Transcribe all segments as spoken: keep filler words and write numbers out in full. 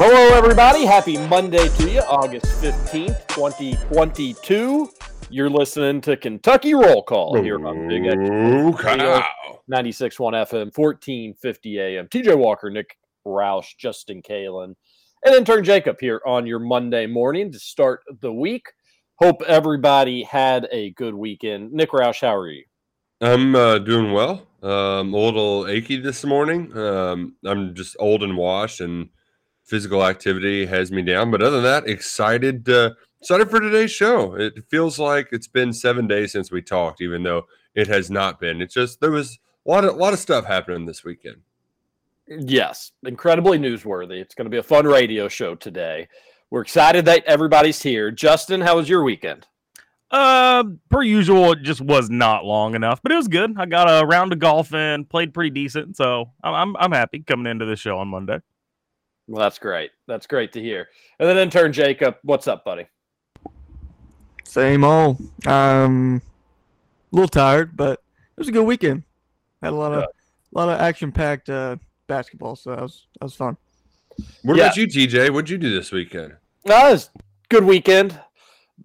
Hello, everybody. Happy Monday to you, August fifteenth, twenty twenty-two. You're listening to Kentucky Roll Call here on Big X. ninety-six point one F M, fourteen fifty A M. T J Walker, Nick Roush, Justin Kalen, and intern Jacob here on your Monday morning to start the week. Hope everybody had a good weekend. Nick Roush, how are you? I'm uh, doing well. Um, a little achy this morning. Um, I'm just old and washed, and physical activity has me down, but other than that, excited uh, excited for today's show. It feels like it's been seven days since we talked, even though it has not been. It's just there was a lot of a lot of stuff happening this weekend. Yes, incredibly newsworthy. It's going to be a fun radio show today. We're excited that everybody's here. Justin, how was your weekend? Uh, per usual, it just was not long enough, but it was good. I got a round of golf in, played pretty decent, so I'm I'm happy coming into this show on Monday. Well, that's great. That's great to hear. And then intern Jacob, what's up, buddy? Same old. Um, a little tired, but it was a good weekend. Had a lot of a lot of action-packed uh, basketball, so that was that was fun. What yeah. about you, T J? What'd you do this weekend? Uh, it was a good weekend.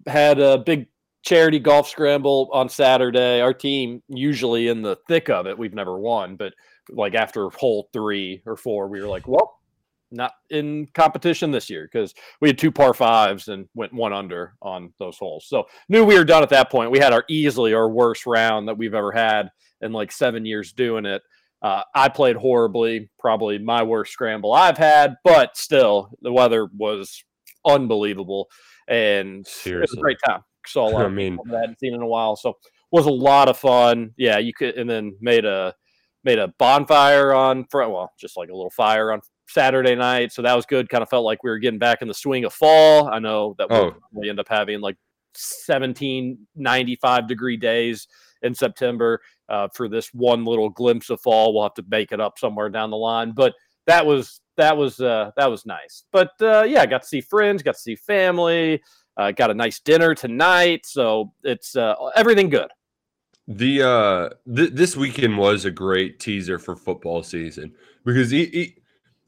Had a big charity golf scramble on Saturday. Our team usually in the thick of it. We've never won, but like after hole three or four, we were like, well. Not in competition this year because we had two par fives and went one under on those holes. So knew we were done at that point. We had our easily our worst round that we've ever had in like seven years doing it. Uh, I played horribly, probably my worst scramble I've had, but still the weather was unbelievable and Seriously. It was a great time. Saw a lot I mean, of people I hadn't seen in a while. So it was a lot of fun. Yeah. You could, and then made a, made a bonfire on front. Well, just like a little fire on Saturday night, so that was good. Kind of felt like we were getting back in the swing of fall. I know that oh. we end up having like seventeen, ninety-five degree days in September uh, for this one little glimpse of fall. We'll have to make it up somewhere down the line, but that was that was uh, that was nice. But uh, yeah, I got to see friends, got to see family, uh, got a nice dinner tonight, so it's uh, everything good. The uh, th- this weekend was a great teaser for football season because he. he-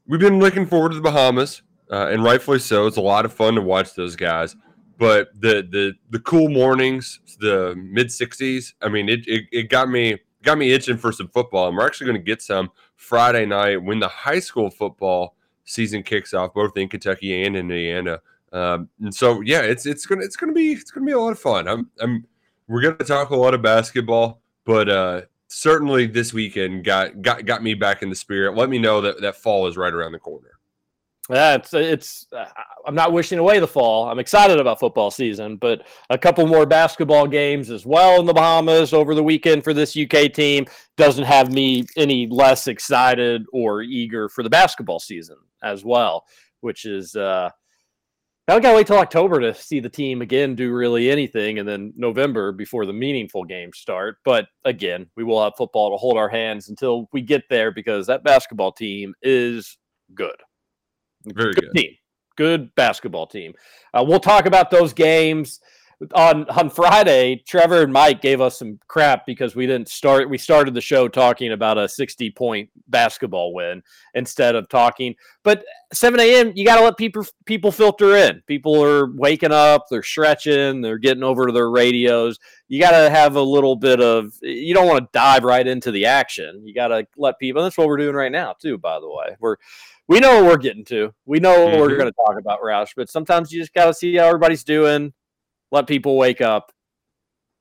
We've been looking forward to the Bahamas, uh, and rightfully so. It's a lot of fun to watch those guys. But the the the cool mornings, the mid sixties, I mean, it, it it got me got me itching for some football. And we're actually going to get some Friday night when the high school football season kicks off, both in Kentucky and in Indiana. Um, and so, yeah, it's it's gonna it's gonna be it's gonna be a lot of fun. I'm I'm we're gonna talk a lot of basketball, but. Uh, Certainly this weekend got, got got me back in the spirit. Let me know that, that fall is right around the corner. Yeah, it's, it's uh, I'm not wishing away the fall. I'm excited about football season, but a couple more basketball games as well in the Bahamas over the weekend for this U K team doesn't have me any less excited or eager for the basketball season as well, which is uh, – now we got to wait till October to see the team again do really anything, and then November before the meaningful games start. But, again, we will have football to hold our hands until we get there because that basketball team is good. Very good. Good team. Good basketball team. Uh, we'll talk about those games. on on Friday, Trevor and Mike gave us some crap because we didn't start. We started the show talking about a sixty-point basketball win instead of talking. But seven a.m., you got to let people people filter in. People are waking up. They're stretching. They're getting over to their radios. You got to have a little bit of – you don't want to dive right into the action. You got to let people – that's what we're doing right now, too, by the way. We're – We know what we're getting to. We know what mm-hmm. we're going to talk about, Roush. But sometimes you just got to see how everybody's doing, let people wake up.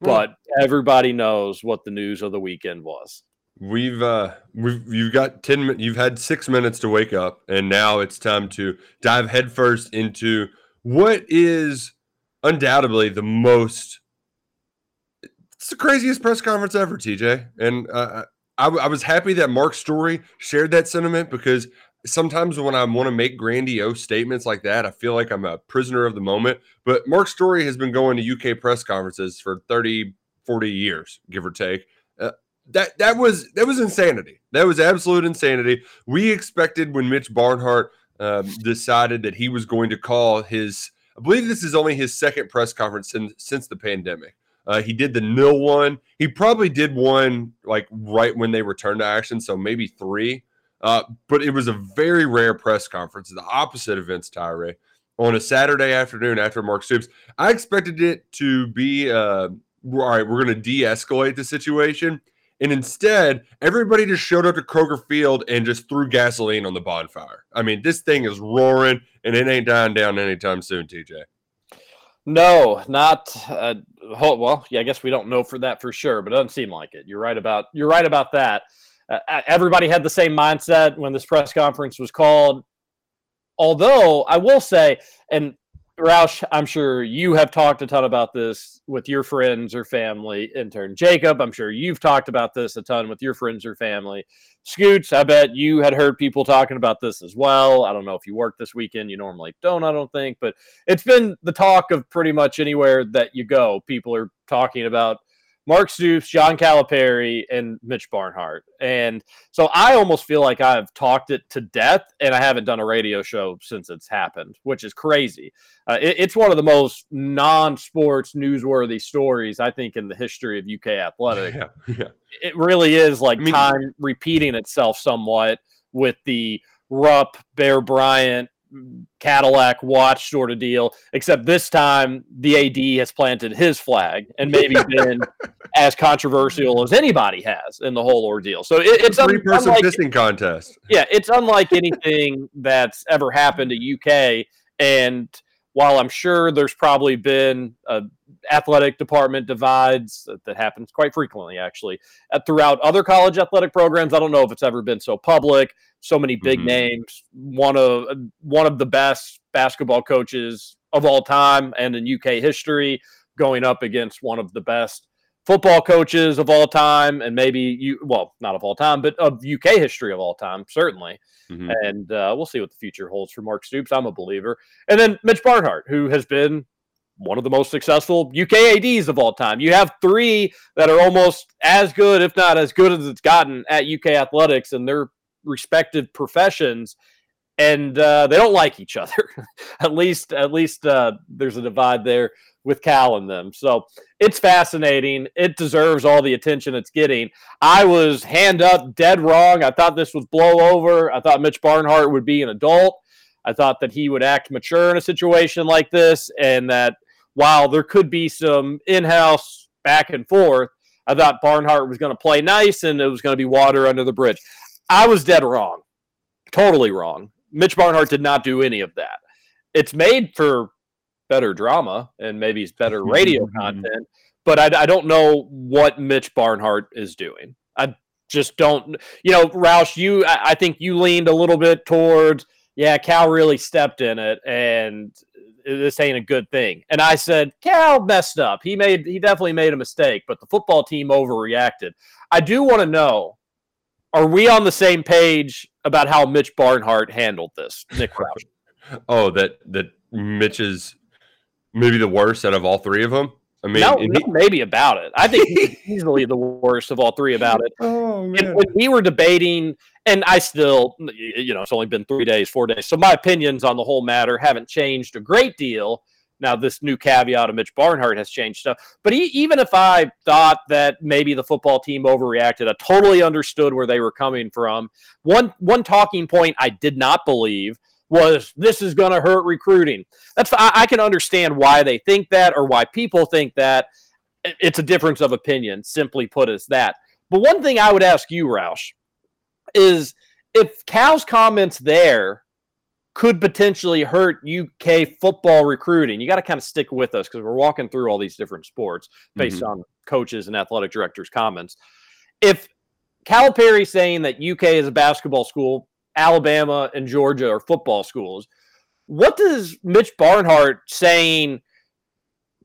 Mm-hmm. But everybody knows what the news of the weekend was. We've uh, we've you've got ten. You've had six minutes to wake up, and now it's time to dive headfirst into what is undoubtedly the most. It's the craziest press conference ever, T J, and uh, I, I was happy that Mark Story shared that sentiment because. Sometimes when I want to make grandiose statements like that, I feel like I'm a prisoner of the moment. But Mark Story has been going to U K press conferences for thirty, forty years, give or take. Uh, that that was that was insanity. That was absolute insanity. We expected when Mitch Barnhart um, decided that he was going to call his – I believe this is only his second press conference since, since the pandemic. Uh, he did the nil one. He probably did one like right when they returned to action, so maybe three. Uh, but it was a very rare press conference, the opposite of Vince Tyree, on a Saturday afternoon after Mark Stoops. I expected it to be, uh, all right, we're going to de-escalate the situation. And instead, everybody just showed up to Kroger Field and just threw gasoline on the bonfire. I mean, this thing is roaring, and it ain't dying down anytime soon, T J. No, not uh, – well, yeah, I guess we don't know for that for sure, but it doesn't seem like it. You're right about, you're right about that. Uh, everybody had the same mindset when this press conference was called. Although I will say, and Roush, I'm sure you have talked a ton about this with your friends or family. Intern Jacob, I'm sure you've talked about this a ton with your friends or family. Scoots, I bet you had heard people talking about this as well. I don't know if you work this weekend. You normally don't, I don't think. But it's been the talk of pretty much anywhere that you go. People are talking about Mark Stoops, John Calipari, and Mitch Barnhart. And so I almost feel like I've talked it to death, and I haven't done a radio show since it's happened, which is crazy. Uh, it, it's one of the most non-sports newsworthy stories, I think, in the history of U K athletics. Yeah, yeah. It really is like I mean, time repeating itself somewhat with the Rupp, Bear Bryant, Cadillac watch sort of deal, except this time the A D has planted his flag and maybe been as controversial as anybody has in the whole ordeal. So it, it's a three-person pissing contest. Yeah, it's unlike anything that's ever happened to U K. And while I'm sure there's probably been uh, athletic department divides that, that happens quite frequently, actually, uh, throughout other college athletic programs, I don't know if it's ever been so public. So many big mm-hmm. names, one of one of the best basketball coaches of all time and in U K history going up against one of the best football coaches of all time and maybe, you well, not of all time, but of U K history of all time, certainly. Mm-hmm. And uh, we'll see what the future holds for Mark Stoops. I'm a believer. And then Mitch Barnhart, who has been one of the most successful U K A Ds of all time. You have three that are almost as good, if not as good as it's gotten at U K athletics, and they're respective professions, and uh, they don't like each other. at least, at least uh, there's a divide there with Cal and them. So it's fascinating. It deserves all the attention it's getting. I was hand up, dead wrong. I thought this was blow over. I thought Mitch Barnhart would be an adult. I thought that he would act mature in a situation like this, and that while there could be some in-house back and forth, I thought Barnhart was going to play nice and it was going to be water under the bridge. I was dead wrong. Totally wrong. Mitch Barnhart did not do any of that. It's made for better drama and maybe better radio content, but I, I don't know what Mitch Barnhart is doing. I just don't. You know, Roush, you, I, I think you leaned a little bit towards, yeah, Cal really stepped in it, and this ain't a good thing. And I said, Cal messed up. He made, he definitely made a mistake, but the football team overreacted. I do want to know, are we on the same page about how Mitch Barnhart handled this, Nick Roush? oh, that that Mitch is maybe the worst out of all three of them? I mean, no, he, no maybe about it. I think he's easily the worst of all three about it. Oh, man. And when we were debating, and I still, you know, it's only been three days, four days, so my opinions on the whole matter haven't changed a great deal. Now, this new caveat of Mitch Barnhart has changed stuff. But he, even if I thought that maybe the football team overreacted, I totally understood where they were coming from. One one talking point I did not believe was this is going to hurt recruiting. That's I, I can understand why they think that or why people think that. It's a difference of opinion, simply put, as that. But one thing I would ask you, Roush, is if Cal's comments there could potentially hurt U K football recruiting. You got to kind of stick with us because we're walking through all these different sports based mm-hmm. on coaches and athletic directors' comments. If Calipari saying that U K is a basketball school, Alabama and Georgia are football schools, what does Mitch Barnhart saying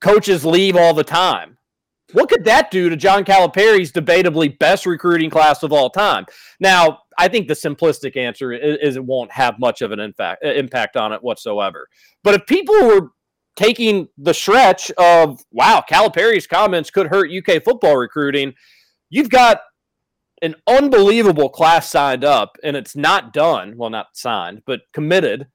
coaches leave all the time? What could that do to John Calipari's debatably best recruiting class of all time? Now, I think the simplistic answer is, is it won't have much of an impact, impact on it whatsoever. But if people were taking the stretch of, wow, Calipari's comments could hurt U K football recruiting, you've got an unbelievable class signed up, and it's not done. Well, not signed, but committed.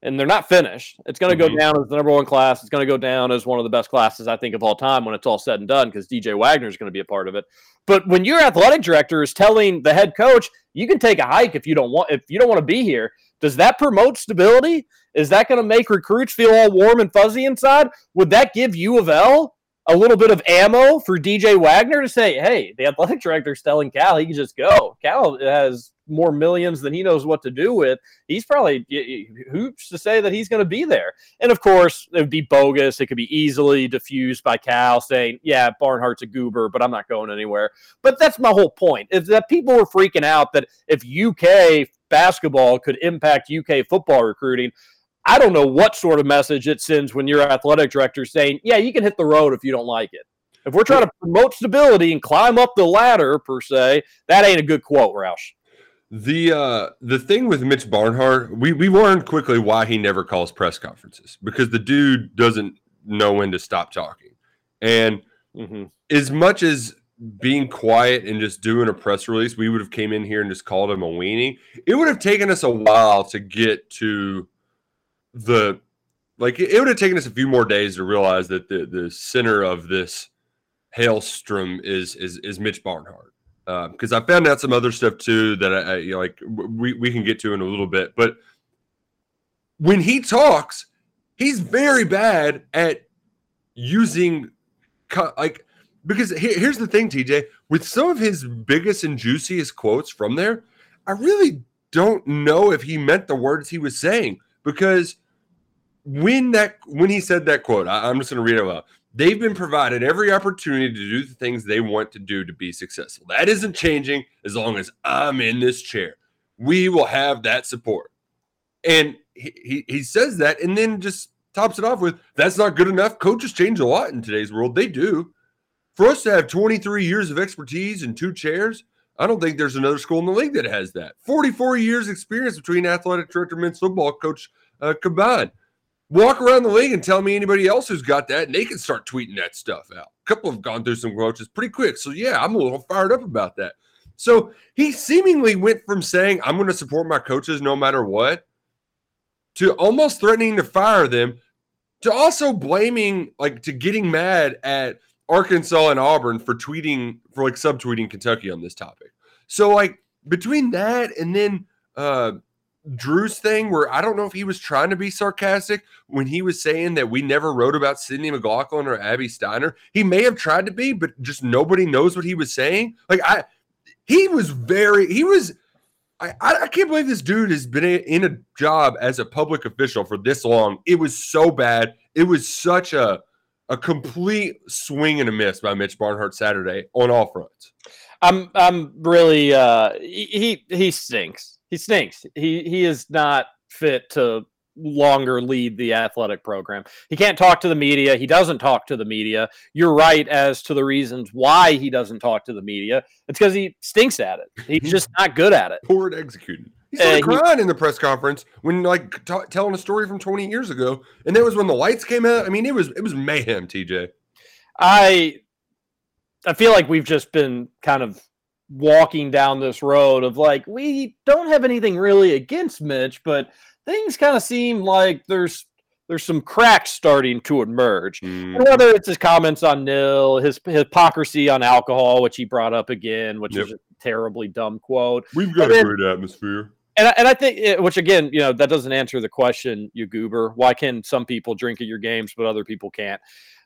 And they're not finished. It's going to mm-hmm. go down as the number one class. It's going to go down as one of the best classes, I think, of all time when it's all said and done, because D J Wagner is going to be a part of it. But when your athletic director is telling the head coach, you can take a hike if you don't want, if you don't want to be here, does that promote stability? Is that going to make recruits feel all warm and fuzzy inside? Would that give U of L a little bit of ammo for D J Wagner to say, hey, the athletic director's telling Cal he can just go. Cal has more millions than he knows what to do with. He's probably hoops to say that he's going to be there. And of course, it would be bogus. It could be easily diffused by Cal saying, yeah, Barnhart's a goober, but I'm not going anywhere. But that's my whole point, is that people were freaking out that if U K basketball could impact U K football recruiting, I don't know what sort of message it sends when your athletic director's saying, yeah, you can hit the road if you don't like it. If we're trying to promote stability and climb up the ladder, per se, that ain't a good quote, Roush. The uh, the thing with Mitch Barnhart, we, we learned quickly why he never calls press conferences, because the dude doesn't know when to stop talking. And mm-hmm. as much as being quiet and just doing a press release, we would have came in here and just called him a weenie. It would have taken us a while to get to the – like it would have taken us a few more days to realize that the, the center of this hailstrom is is, is Mitch Barnhart. Because uh, I found out some other stuff too that I, I you know, like we, we can get to in a little bit. But when he talks, he's very bad at using co- like because he, here's the thing, T J. With some of his biggest and juiciest quotes from there, I really don't know if he meant the words he was saying, because when that when he said that quote, I, I'm just going to read it out. They've been provided every opportunity to do the things they want to do to be successful. That isn't changing as long as I'm in this chair. We will have that support. And he, he, he says that and then just tops it off with, that's not good enough. Coaches change a lot in today's world. They do. For us to have twenty-three years of expertise and two chairs, I don't think there's another school in the league that has that. forty-four years experience between athletic director, men's football coach uh, combined. Walk around the league and tell me anybody else who's got that, and they can start tweeting that stuff out. A couple have gone through some coaches pretty quick, so yeah, I'm a little fired up about that. So he seemingly went from saying, I'm going to support my coaches no matter what, to almost threatening to fire them, to also blaming, like, to getting mad at Arkansas and Auburn for tweeting, for, like, subtweeting Kentucky on this topic. So, like, between that and then uh, – Drew's thing, where I don't know if he was trying to be sarcastic when he was saying that we never wrote about Sidney McLaughlin or Abby Steiner. He may have tried to be, but just nobody knows what he was saying. Like I, he was very, he was, I, I can't believe this dude has been in a job as a public official for this long. It was so bad. It was such a, a complete swing and a miss by Mitch Barnhart Saturday on all fronts. I'm, I'm really, uh, he, he stinks. He stinks. He he is not fit to longer lead the athletic program. He can't talk to the media. He doesn't talk to the media. You're right as to the reasons why he doesn't talk to the media. It's because he stinks at it. He's just not good at it. Poor at executing. He started uh, crying he, in the press conference when like t- telling a story from twenty years ago, and that was when the lights came out. I mean, it was it was mayhem. T J, I I feel like we've just been kind of walking down this road of like, we don't have anything really against Mitch, but things kind of seem like there's there's some cracks starting to emerge. Mm. And whether it's his comments on Nil, his, his hypocrisy on alcohol, which he brought up again, which yep. is a terribly dumb quote. We've got and a then, great atmosphere. And I, and I think, it, which again, you know, that doesn't answer the question, you goober. Why can some people drink at your games, but other people can't?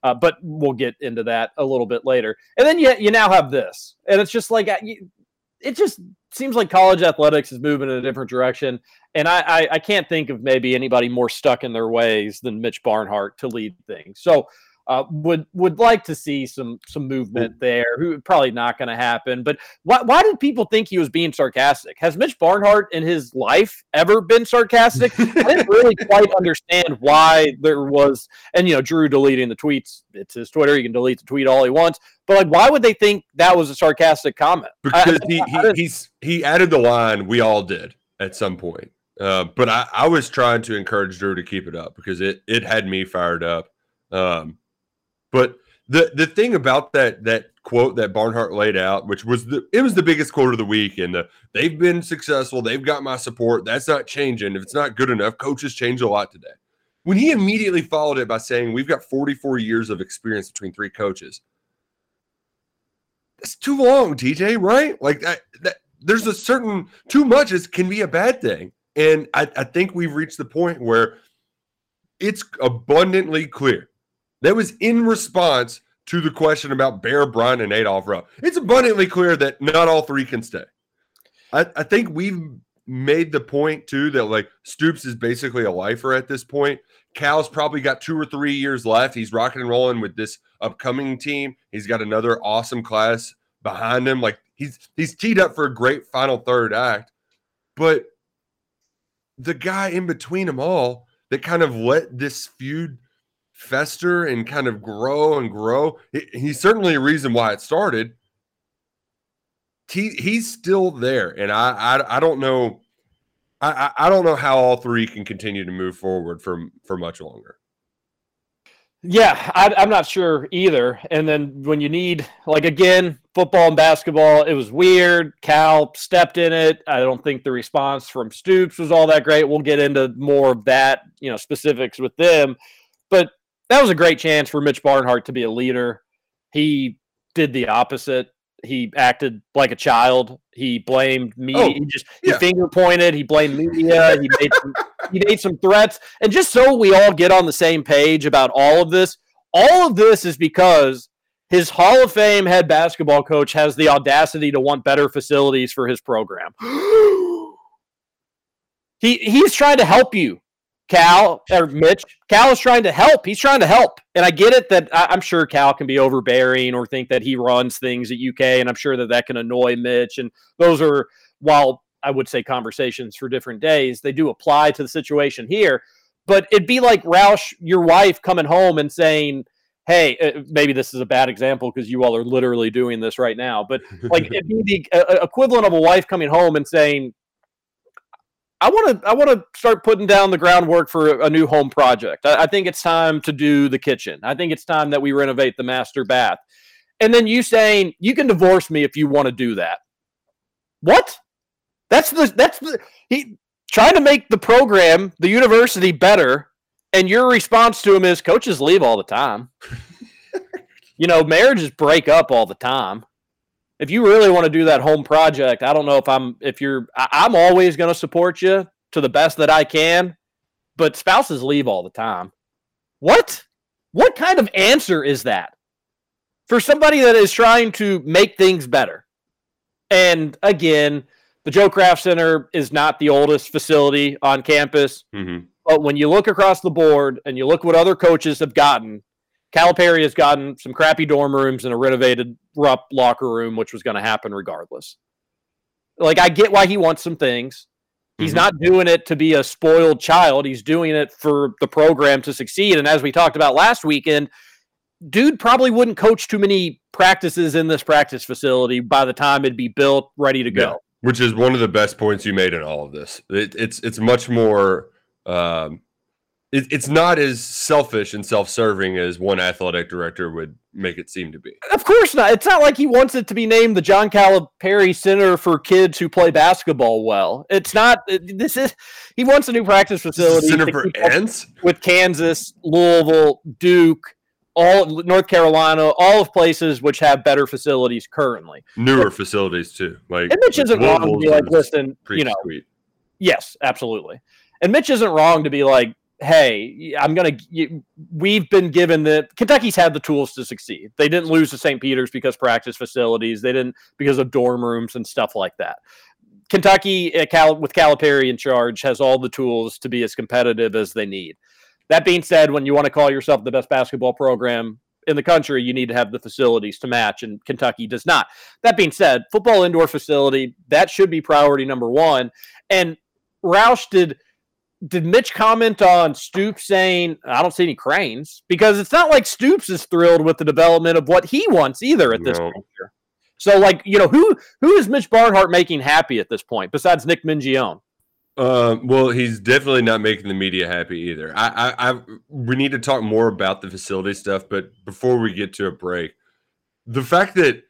Uh, but we'll get into that a little bit later. And then you, you now have this. And it's just like, it just seems like college athletics is moving in a different direction. And I, I, I can't think of maybe anybody more stuck in their ways than Mitch Barnhart to lead things. So uh, would would like to see some some movement there. Who probably not going to happen. But why why did people think he was being sarcastic? Has Mitch Barnhart in his life ever been sarcastic? I didn't really quite understand why there was. And you know, Drew deleting the tweets. It's his Twitter. He can delete the tweet all he wants. But like, why would they think that was a sarcastic comment? Because I, he, he he's he added the line, "We all did" at some point. Uh, but I, I was trying to encourage Drew to keep it up because it it had me fired up. Um, but the the thing about that that quote that Barnhart laid out, which was the it was the biggest quote of the week, and the, they've been successful, they've got my support, that's not changing. If it's not good enough, coaches change a lot today. When he immediately followed it by saying, "We've got forty-four years of experience between three coaches," that's too long, T J. Right? Like that. that there's a certain too much is can be a bad thing. And I, I think we've reached the point where it's abundantly clear. That was in response to the question about Bear Bryant and Adolph Rupp. It's abundantly clear that not all three can stay. I, I think we've made the point, too, that, like, Stoops is basically a lifer at this point. Cal's probably got two or three years left. He's rocking and rolling with this upcoming team. He's got another awesome class behind him. Like, he's he's teed up for a great final third act. But the guy in between them all that kind of let this feud fester and kind of grow and grow, he, he's certainly a reason why it started. He, he's still there. And I, I, I don't know. I, I don't know how all three can continue to move forward for, for much longer. Yeah, I, I'm not sure either. And then when you need, like, again, football and basketball, it was weird. Cal stepped in it. I don't think the response from Stoops was all that great. We'll get into more of that, you know, specifics with them. But that was a great chance for Mitch Barnhart to be a leader. He did the opposite. He acted like a child. He blamed media. Oh, he just yeah. he finger pointed. He blamed media. He made some, he made some threats. And just so we all get on the same page about all of this, all of this is because his Hall of Fame head basketball coach has the audacity to want better facilities for his program. he he's trying to help you, Cal, or Mitch. Cal is trying to help. He's trying to help. And I get it that I, I'm sure Cal can be overbearing or think that he runs things at U K, and I'm sure that that can annoy Mitch. And those are, while I would say conversations for different days, they do apply to the situation here. But it'd be like Roush, your wife, coming home and saying, hey, maybe this is a bad example because you all are literally doing this right now, but like it'd be the uh, equivalent of a wife coming home and saying, I want to I want to start putting down the groundwork for a new home project. I, I think it's time to do the kitchen. I think it's time that we renovate the master bath. And then you saying, you can divorce me if you want to do that. What? That's the that's the he trying to make the program, the university, better, and your response to him is coaches leave all the time. You know, marriages break up all the time. If you really want to do that home project, I don't know if I'm, if you're, I'm always going to support you to the best that I can, but spouses leave all the time. What? What kind of answer is that for somebody that is trying to make things better? And again, the Joe Kraft Center is not the oldest facility on campus, mm-hmm. but when you look across the board and you look what other coaches have gotten, Calipari has gotten some crappy dorm rooms and a renovated Rupp locker room, which was going to happen regardless. Like, I get why he wants some things. He's mm-hmm. not doing it to be a spoiled child. He's doing it for the program to succeed. And as we talked about last weekend, dude probably wouldn't coach too many practices in this practice facility by the time it'd be built, ready to go. Yeah, which is one of the best points you made in all of this. It, it's, it's much more... Um... it, it's not as selfish and self-serving as one athletic director would make it seem to be. Of course not. It's not like he wants it to be named the John Calipari Center for Kids Who Play Basketball Well. It's not. This is. He wants a new practice facility. Center for ants? With Kansas, Louisville, Duke, all North Carolina, all of places which have better facilities currently. Newer but, facilities too. Like, and Mitch isn't wrong to be like, listen, you know. Sweet. Yes, absolutely. And Mitch isn't wrong to be like, hey, I'm going to – we've been given the – Kentucky's had the tools to succeed. They didn't lose to Saint Peter's because practice facilities. They didn't because of dorm rooms and stuff like that. Kentucky, uh, Cal, with Calipari in charge, has all the tools to be as competitive as they need. That being said, when you want to call yourself the best basketball program in the country, you need to have the facilities to match, and Kentucky does not. That being said, football indoor facility, that should be priority number one. And Roush did – Did Mitch comment on Stoops saying, I don't see any cranes? Because it's not like Stoops is thrilled with the development of what he wants either at this no. point. So, like, you know, who who is Mitch Barnhart making happy at this point besides Nick Mingione? Uh, well, he's definitely not making the media happy either. I, I, I, we need to talk more about the facility stuff, but before we get to a break, the fact that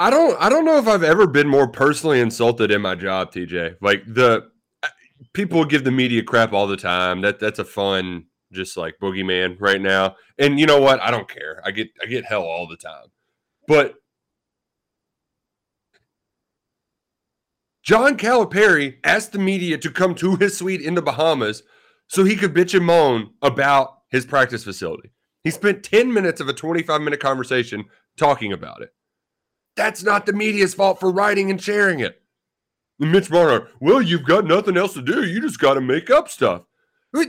I don't, I don't know if I've ever been more personally insulted in my job, T J. Like, the... People give the media crap all the time. That that's a fun, just like boogeyman right now. And you know what? I don't care. I get I get hell all the time. But John Calipari asked the media to come to his suite in the Bahamas so he could bitch and moan about his practice facility. He spent ten minutes of a twenty-five minute conversation talking about it. That's not the media's fault for writing and sharing it. Mitch Barnhart, well, you've got nothing else to do. You just got to make up stuff. I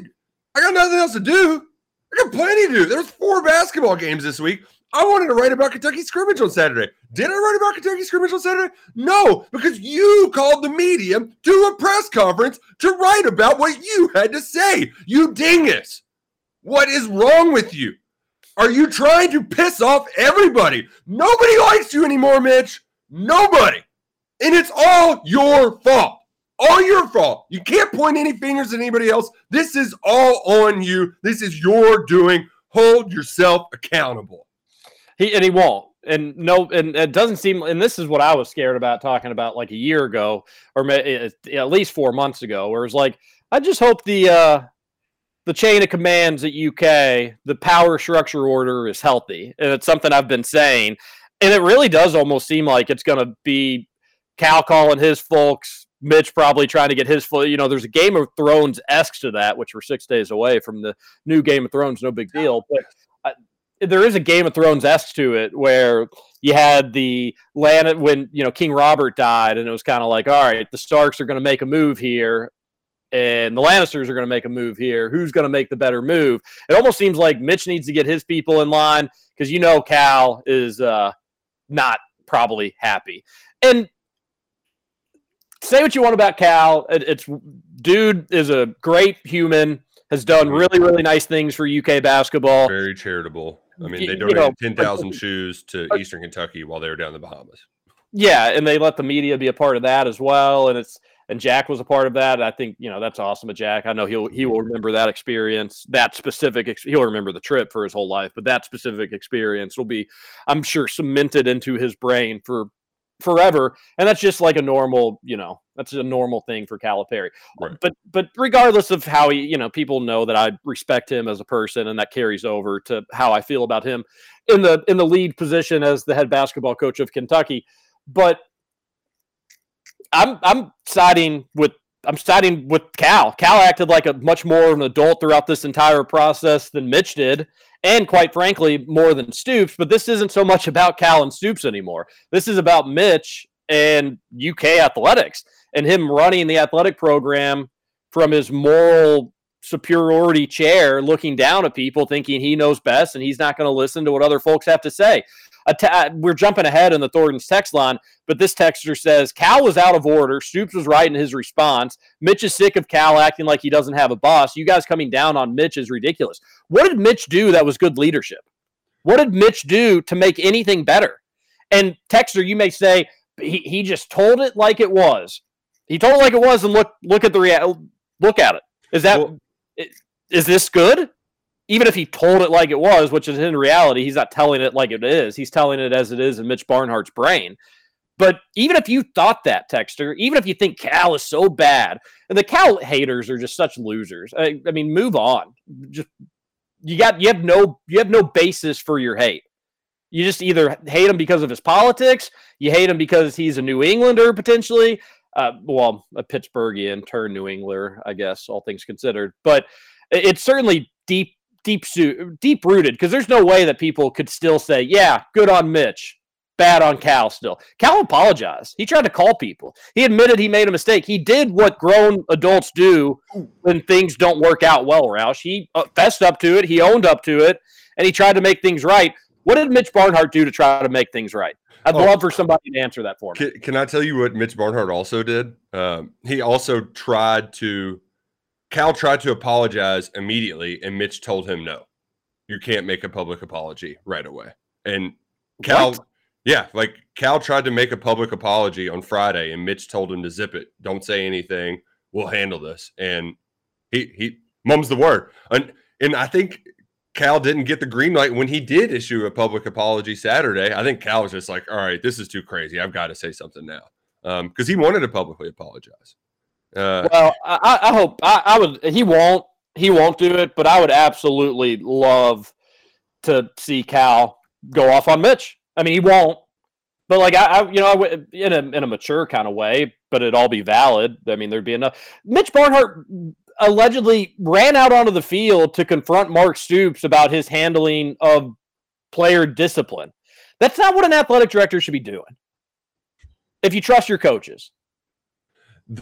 got nothing else to do. I got plenty to do. There's four basketball games this week. I wanted to write about Kentucky scrimmage on Saturday. Did I write about Kentucky scrimmage on Saturday? No, because you called the media to a press conference to write about what you had to say. You dingus. What is wrong with you? Are you trying to piss off everybody? Nobody likes you anymore, Mitch. Nobody. And it's all your fault. All your fault. You can't point any fingers at anybody else. This is all on you. This is your doing. Hold yourself accountable. He and he won't. And no, and it doesn't seem. And this is what I was scared about talking about like a year ago, or at least four months ago, where it was like, I just hope the uh, the chain of commands at U K, the power structure order, is healthy. And it's something I've been saying. And it really does almost seem like it's going to be Cal calling his folks, Mitch probably trying to get his foot. You know, there's a Game of Thrones-esque to that, which we're six days away from the new Game of Thrones, no big deal. But I, there is a Game of Thrones-esque to it where you had the land when, you know, King Robert died, and it was kind of like, all right, the Starks are going to make a move here, and the Lannisters are going to make a move here. Who's going to make the better move? It almost seems like Mitch needs to get his people in line because, you know, Cal is uh, not probably happy. And say what you want about Cal. It's dude is a great human, has done really, really nice things for U K basketball. Very charitable. I mean, they donated you know, ten thousand shoes to Eastern Kentucky while they were down in the Bahamas. Yeah, and they let the media be a part of that as well. And it's and Jack was a part of that. I think you know that's awesome of Jack. I know he'll he will remember that experience, that specific. He'll remember the trip for his whole life, but that specific experience will be, I'm sure, cemented into his brain for forever. And that's just like a normal, you know, that's a normal thing for Calipari. Right. But but regardless of how he, you know, people know that I respect him as a person, and that carries over to how I feel about him in the in the lead position as the head basketball coach of Kentucky. But I'm I'm siding with I'm siding with Cal. Cal acted like a much more of an adult throughout this entire process than Mitch did. And quite frankly, more than Stoops. But this isn't so much about Cal and Stoops anymore. This is about Mitch and U K athletics and him running the athletic program from his moral superiority chair, looking down at people, thinking he knows best and he's not going to listen to what other folks have to say. We're jumping ahead in the Thornton's text line, but this texter says, Cal was out of order. Stoops was right in his response. Mitch is sick of Cal acting like he doesn't have a boss. You guys coming down on Mitch is ridiculous. What did Mitch do that was good leadership? What did Mitch do to make anything better? And texter, you may say, he, he just told it like it was. He told it like it was and look look at the rea- look at it. Is that well, it, is this good? Even if he told it like it was, which is in reality, he's not telling it like it is. He's telling it as it is in Mitch Barnhart's brain. But even if you thought that, Texter, even if you think Cal is so bad, and the Cal haters are just such losers. I, I mean, move on. Just you got you have no you have no basis for your hate. You just either hate him because of his politics, you hate him because he's a New Englander potentially, uh, well, a Pittsburghian turned New Englander, I guess, all things considered. But it's certainly deep, deep, deep rooted because there's no way that people could still say, "Yeah, good on Mitch." Bad on Cal still. Cal apologized. He tried to call people. He admitted he made a mistake. He did what grown adults do when things don't work out well, Roush. He fessed up to it. He owned up to it, and he tried to make things right. What did Mitch Barnhart do to try to make things right? I'd oh, love for somebody to answer that for me. Can, can I tell you what Mitch Barnhart also did? Um, he also tried to – Cal tried to apologize immediately, and Mitch told him no. You can't make a public apology right away. And Cal – Yeah, like Cal tried to make a public apology on Friday, and Mitch told him to zip it. Don't say anything. We'll handle this. And he he mum's the word. And, and I think Cal didn't get the green light when he did issue a public apology Saturday. I think Cal was just like, all right, this is too crazy. I've got to say something now. Um, because he wanted to publicly apologize. Uh, well, I, I hope I, I would. He won't. He won't do it. But I would absolutely love to see Cal go off on Mitch. I mean, he won't, but like I, I you know, I, in a in a mature kind of way, but it'd all be valid. I mean, there'd be enough. Mitch Barnhart allegedly ran out onto the field to confront Mark Stoops about his handling of player discipline. That's not what an athletic director should be doing. If you trust your coaches,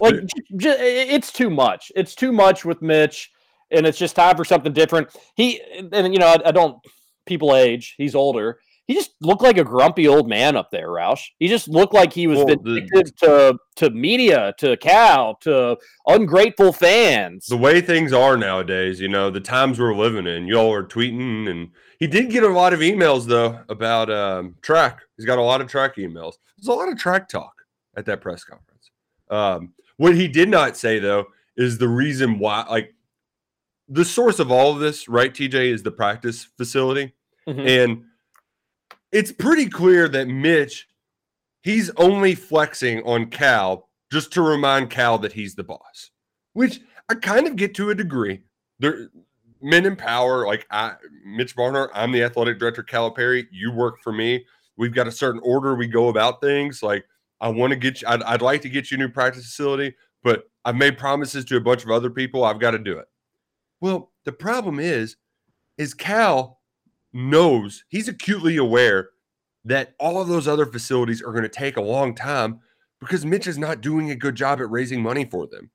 like j- j- it's too much. It's too much with Mitch, and it's just time for something different. He and you know, I, I don't. People age. He's older. He just looked like a grumpy old man up there, Roush. He just looked like he was well, vindictive the, to, to media, to Cal, to ungrateful fans. The way things are nowadays, you know, the times we're living in, y'all are tweeting. And he did get a lot of emails, though, about um, track. He's got a lot of track emails. There's a lot of track talk at that press conference. Um, what he did not say, though, is the reason why, like, the source of all of this, right, T J, is the practice facility. Mm-hmm. And it's pretty clear that Mitch, he's only flexing on Cal just to remind Cal that he's the boss, which I kind of get to a degree. There, men in power, like I, Mitch Barnhart, I'm the athletic director, Calipari, you work for me. We've got a certain order we go about things. Like I want to get you, I'd, I'd like to get you a new practice facility, but I've made promises to a bunch of other people. I've got to do it. Well, the problem is, is Cal knows, he's acutely aware that all of those other facilities are going to take a long time because Mitch is not doing a good job at raising money for them.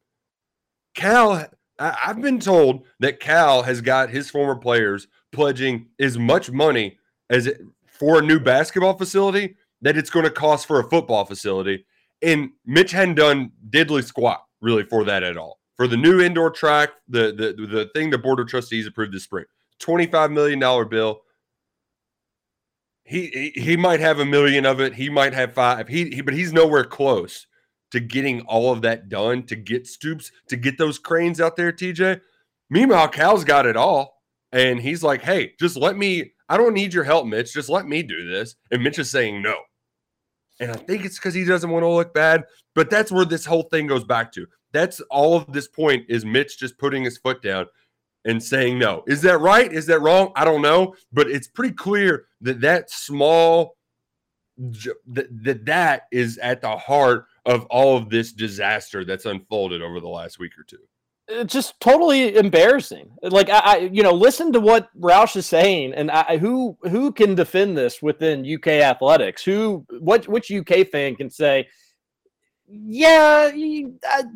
Cal, I've been told that Cal has got his former players pledging as much money as it, for a new basketball facility that it's going to cost for a football facility. And Mitch hadn't done diddly squat really for that at all. For the new indoor track, the the the thing the Board of Trustees approved this spring, twenty-five million dollars bill. He, he he might have a million of it. He might have five. He, he but he's nowhere close to getting all of that done, to get Stoops, to get those cranes out there, T J. Meanwhile, Cal's got it all. And he's like, hey, just let me, I don't need your help, Mitch. Just let me do this. And Mitch is saying no. And I think it's because he doesn't want to look bad. But that's where this whole thing goes back to. That's all of this point is Mitch just putting his foot down and saying no. Is that right? Is that wrong? I don't know. But it's pretty clear that that small, that, that that is at the heart of all of this disaster that's unfolded over the last week or two. It's just totally embarrassing. Like, I, I you know, listen to what Roush is saying, and I, who who can defend this within U K athletics? Who, what, which U K fan can say, yeah,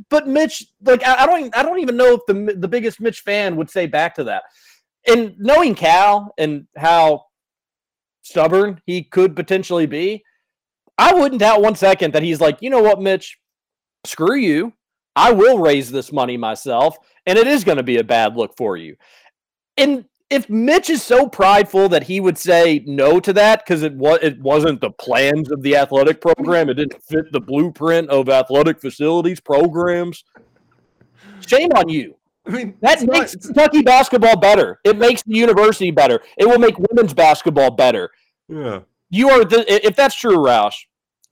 but Mitch, like I don't, I don't even know if the the biggest Mitch fan would say back to that. And knowing Cal and how stubborn he could potentially be, I wouldn't doubt one second that he's like, you know what, Mitch, screw you. I will raise this money myself, and it is going to be a bad look for you. And if Mitch is so prideful that he would say no to that because it was it wasn't the plans of the athletic program, it didn't fit the blueprint of athletic facilities programs, shame on you. I mean, that makes not, Kentucky basketball better. It makes the university better. It will make women's basketball better. Yeah, you are the, if that's true, Roush,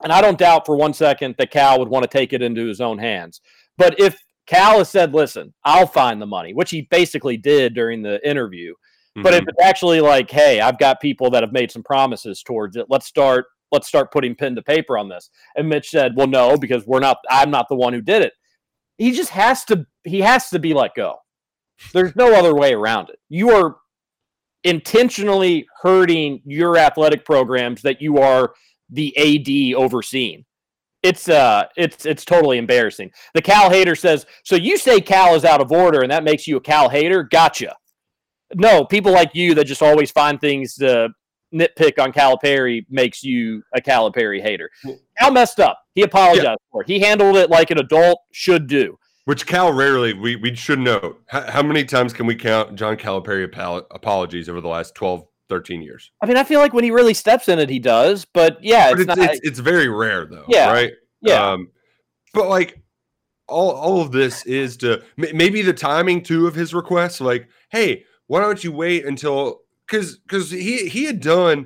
and I don't doubt for one second that Cal would want to take it into his own hands. But if Cal has said, "Listen, I'll find the money," which he basically did during the interview. Mm-hmm. But if it's actually like, "Hey, I've got people that have made some promises towards it. Let's start. Let's start putting pen to paper on this." And Mitch said, "Well, no, because we're not. I'm not the one who did it." He just has to. He has to be let go. There's no other way around it. You are intentionally hurting your athletic programs that you are the A D overseeing. It's uh, it's it's totally embarrassing. The Cal hater says, "So you say Cal is out of order, and that makes you a Cal hater? Gotcha." No, people like you that just always find things to nitpick on Calipari makes you a Calipari hater. Cal messed up. He apologized yeah. for it. He handled it like an adult should do. Which Cal rarely, we, we should note, how, how many times can we count John Calipari ap- apologies over the last twelve, thirteen years? I mean, I feel like when he really steps in it, he does. But, yeah, but it's, it's not. It's, it's very rare, though, yeah, right? Yeah. Um, but, like, all, all of this is to – maybe the timing, too, of his request. Like, hey, why don't you wait until – because because he, he had done,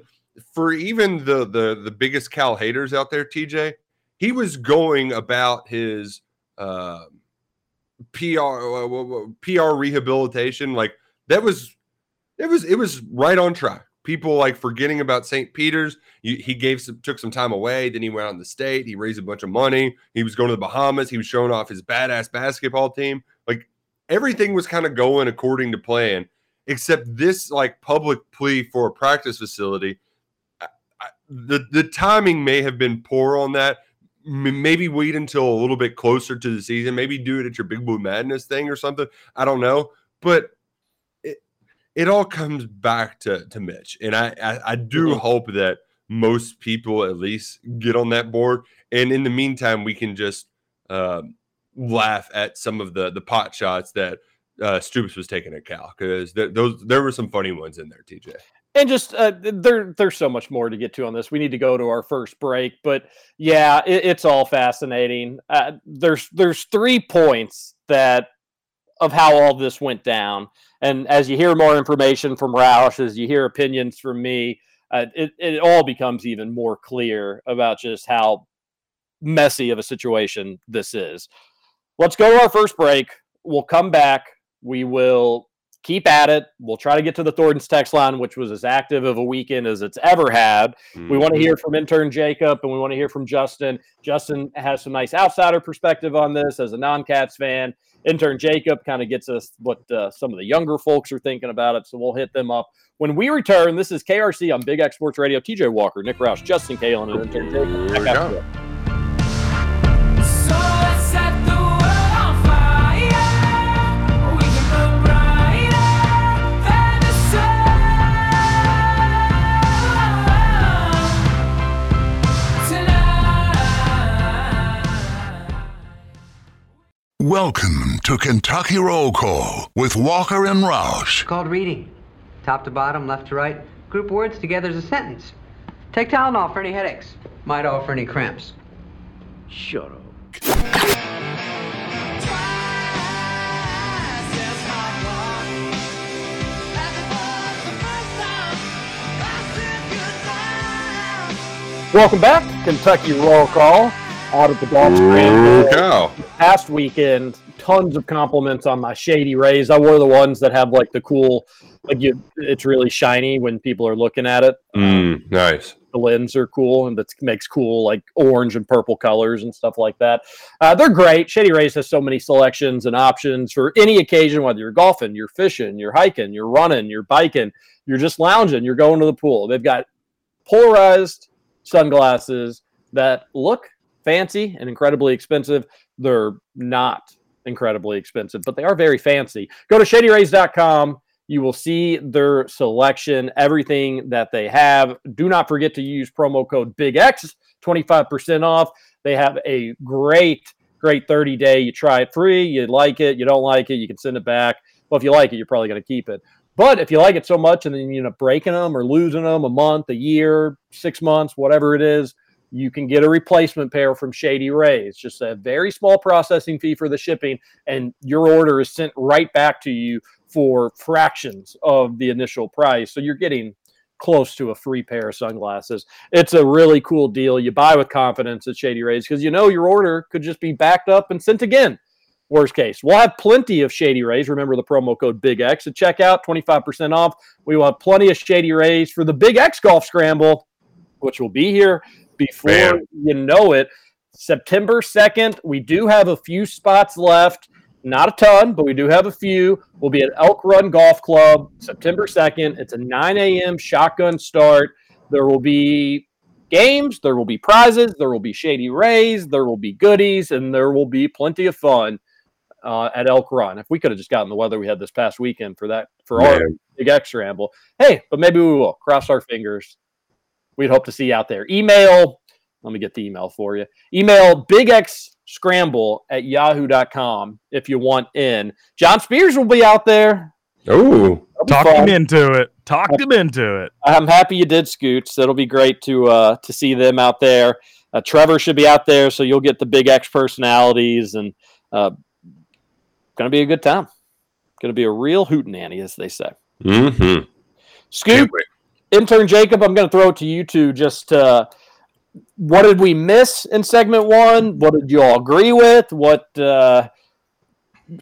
for even the, the, the biggest Cal haters out there, T J, he was going about his uh, – P R P R rehabilitation, like that was it was it was right on track. People like forgetting about Saint Peter's. You, he gave some, took some time away. Then he went out in the state. He raised a bunch of money. He was going to the Bahamas. He was showing off his badass basketball team. Like everything was kind of going according to plan, except this like public plea for a practice facility. I, I, the the timing may have been poor on that. Maybe wait until a little bit closer to the season. Maybe do it at your Big Blue Madness thing or something. I don't know. But it it all comes back to, to Mitch. And I, I, I do mm-hmm. hope that most people at least get on that board. And in the meantime, we can just uh, laugh at some of the, the pot shots that uh, Stoops was taking at Cal. Because th- those there were some funny ones in there, T J. And just uh, there, there's so much more to get to on this. We need to go to our first break, but yeah, it, it's all fascinating. Uh, there's there's three points that of how all this went down, and as you hear more information from Roush, as you hear opinions from me, uh, it it all becomes even more clear about just how messy of a situation this is. Let's go to our first break. We'll come back. We will. Keep at it. We'll try to get to the Thornton's text line, which was as active of a weekend as it's ever had. Mm-hmm. We want to hear from intern Jacob, and we want to hear from Justin. Justin has some nice outsider perspective on this as a non-Cats fan. Intern Jacob kind of gets us what uh, some of the younger folks are thinking about it, so we'll hit them up. When we return, this is K R C on Big X Sports Radio. T J Walker, Nick Roush, Justin Kalen, and intern Jacob. Back after it. Welcome to Kentucky Roll Call with Walker and Roush. Called reading. Top to bottom, left to right. Group words together as a sentence. Take Tylenol for any headaches. Might offer any cramps. Shut up. Welcome back, Kentucky Roll Call. Out at the golf screen. Past weekend, tons of compliments on my Shady Rays. I wore the ones that have like the cool, like you, it's really shiny when people are looking at it. Mm, um, nice. The lens are cool, and that makes cool like orange and purple colors and stuff like that. Uh, they're great. Shady Rays has so many selections and options for any occasion, whether you're golfing, you're fishing, you're hiking, you're running, you're biking, you're just lounging, you're going to the pool. They've got polarized sunglasses that look fancy and incredibly expensive. They're not incredibly expensive, but they are very fancy. Go to shady rays dot com. You will see their selection, everything that they have. Do not forget to use promo code BIGX, twenty-five percent off. They have a great, great thirty-day. You try it free. You like it. You don't like it. You can send it back. Well, if you like it, you're probably going to keep it. But if you like it so much and then you end up breaking them or losing them a month, a year, six months, whatever it is, you can get a replacement pair from Shady Rays. Just a very small processing fee for the shipping, and your order is sent right back to you for fractions of the initial price. So you're getting close to a free pair of sunglasses. It's a really cool deal. You buy with confidence at Shady Rays because you know your order could just be backed up and sent again. Worst case. We'll have plenty of Shady Rays. Remember the promo code Big X at checkout, twenty-five percent off. We will have plenty of Shady Rays for the Big X Golf Scramble, which will be here before Man. you know it. September second, we do have a few spots left. Not a ton, but we do have a few. We'll be at Elk Run Golf Club September second. It's a nine a.m. shotgun start. There will be games. There will be prizes. There will be Shady Rays. There will be goodies, and there will be plenty of fun. Uh, at Elk Run. If we could have just gotten the weather we had this past weekend for that, for Man. our Big X ramble. Hey, but maybe we will. Cross our fingers. We'd hope to see you out there. Email, let me get the email for you. Email big x scramble at yahoo dot com if you want in. John Spears will be out there. Oh, talk fun. him into it. Talk I'm, him into it. I'm happy you did, Scoots. It'll be great to uh, to see them out there. Uh, Trevor should be out there, so you'll get the Big X personalities and uh going to be a good time. Going to be a real hootenanny, as they say. Mm-hmm. Scoop, intern Jacob, I'm going to throw it to you two. Just uh, what did we miss in segment one? What did you all agree with? What uh,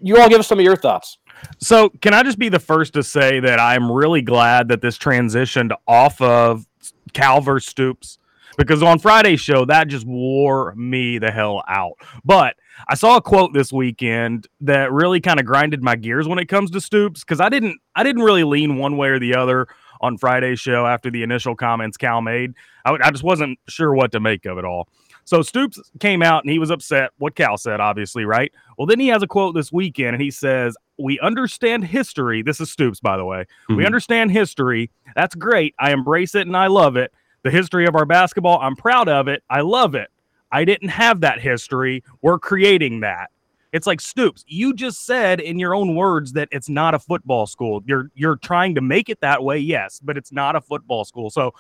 you all give us some of your thoughts. So can I just be the first to say that I'm really glad that this transitioned off of Cal versus Stoops? Because on Friday's show, that just wore me the hell out. But I saw a quote this weekend that really kind of grinded my gears when it comes to Stoops, because I didn't I didn't really lean one way or the other on Friday's show after the initial comments Cal made. I, I just wasn't sure what to make of it all. So Stoops came out and he was upset what Cal said, obviously, right? Well, then he has a quote this weekend and he says, "We understand history." This is Stoops, by the way. Mm-hmm. "We understand history. That's great. I embrace it and I love it. The history of our basketball, I'm proud of it. I love it. I didn't have that history. We're creating that." It's like, Stoops, you just said in your own words that it's not a football school. You're you're trying to make it that way, yes, but it's not a football school. So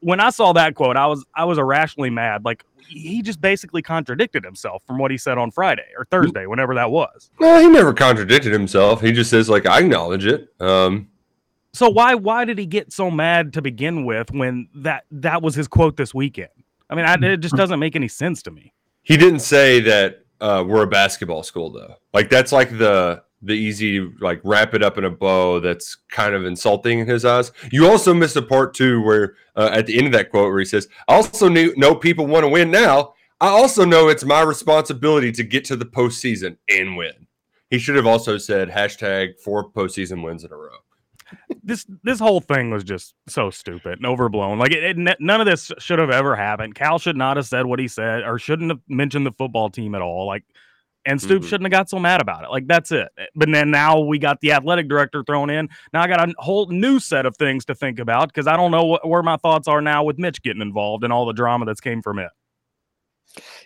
when I saw that quote, I was I was irrationally mad. Like, he just basically contradicted himself from what he said on Friday or Thursday, whenever that was. Well, he never contradicted himself. He just says, like, I acknowledge it. Um So why why did he get so mad to begin with when that, that was his quote this weekend? I mean, I, it just doesn't make any sense to me. He didn't say that uh, we're a basketball school, though. Like, that's like the the easy, like, wrap it up in a bow that's kind of insulting in his eyes. You also missed a part, too, where uh, at the end of that quote where he says, "I also knew, know people want to win now. I also know it's my responsibility to get to the postseason and win." He should have also said, hashtag four postseason wins in a row. This this whole thing was just so stupid and overblown. Like, it, it, none of this should have ever happened. Cal should not have said what he said or shouldn't have mentioned the football team at all. Like, and Stoops mm-hmm. shouldn't have got so mad about it. Like, that's it. But then now we got the athletic director thrown in. Now I got a whole new set of things to think about because I don't know what, where my thoughts are now with Mitch getting involved and all the drama that's came from it.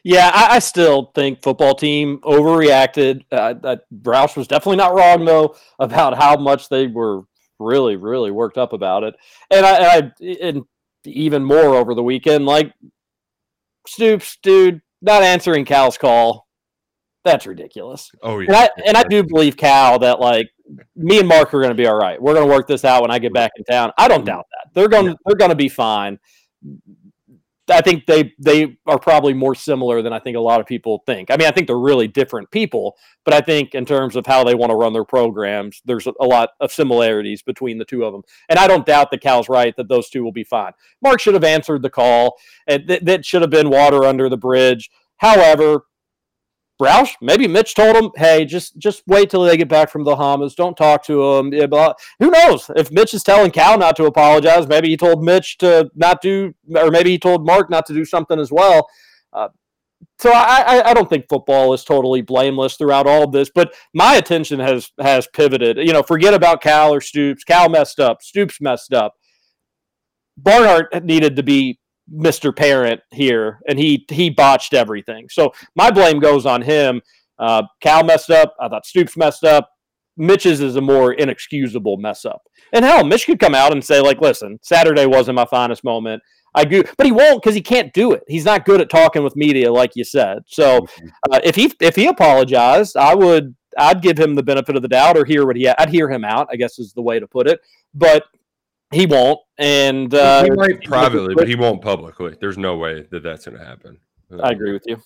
Yeah, I, I still think football team overreacted. Uh, uh, Roush was definitely not wrong, though, about how much they were really, really worked up about it. And I, and I, and even more over the weekend, like, Stoops, dude, not answering Cal's call. That's ridiculous. Oh, yeah. And I, and I do believe Cal that, like, me and Mark are going to be all right. We're going to work this out when I get back in town. I don't doubt that. They're going to, they're going to be fine. I think they, they are probably more similar than I think a lot of people think. I mean, I think they're really different people, but I think in terms of how they want to run their programs, there's a lot of similarities between the two of them. And I don't doubt that Cal's right that those two will be fine. Mark should have answered the call. And th- that should have been water under the bridge. However, Roush, maybe Mitch told him, hey, just just wait till they get back from the Bahamas. Don't talk to them. Who knows? If Mitch is telling Cal not to apologize, maybe he told Mitch to not do, or maybe he told Mark not to do something as well. Uh, so I, I, I don't think football is totally blameless throughout all of this, but my attention has has pivoted. You know, forget about Cal or Stoops. Cal messed up. Stoops messed up. Barnhart needed to be Mister Parent here, and he he botched everything. So my blame goes on him. Uh, Cal messed up. I thought Stoops messed up. Mitch's is a more inexcusable mess up. And hell, Mitch could come out and say, like, listen, Saturday wasn't my finest moment. I agree, but he won't because he can't do it. He's not good at talking with media, like you said. So uh, if he if he apologized, I would I'd give him the benefit of the doubt, or hear what he I'd hear him out, I guess is the way to put it. But he won't, and uh, he might privately, but he won't publicly. There's no way that that's going to happen. Uh, I agree with you.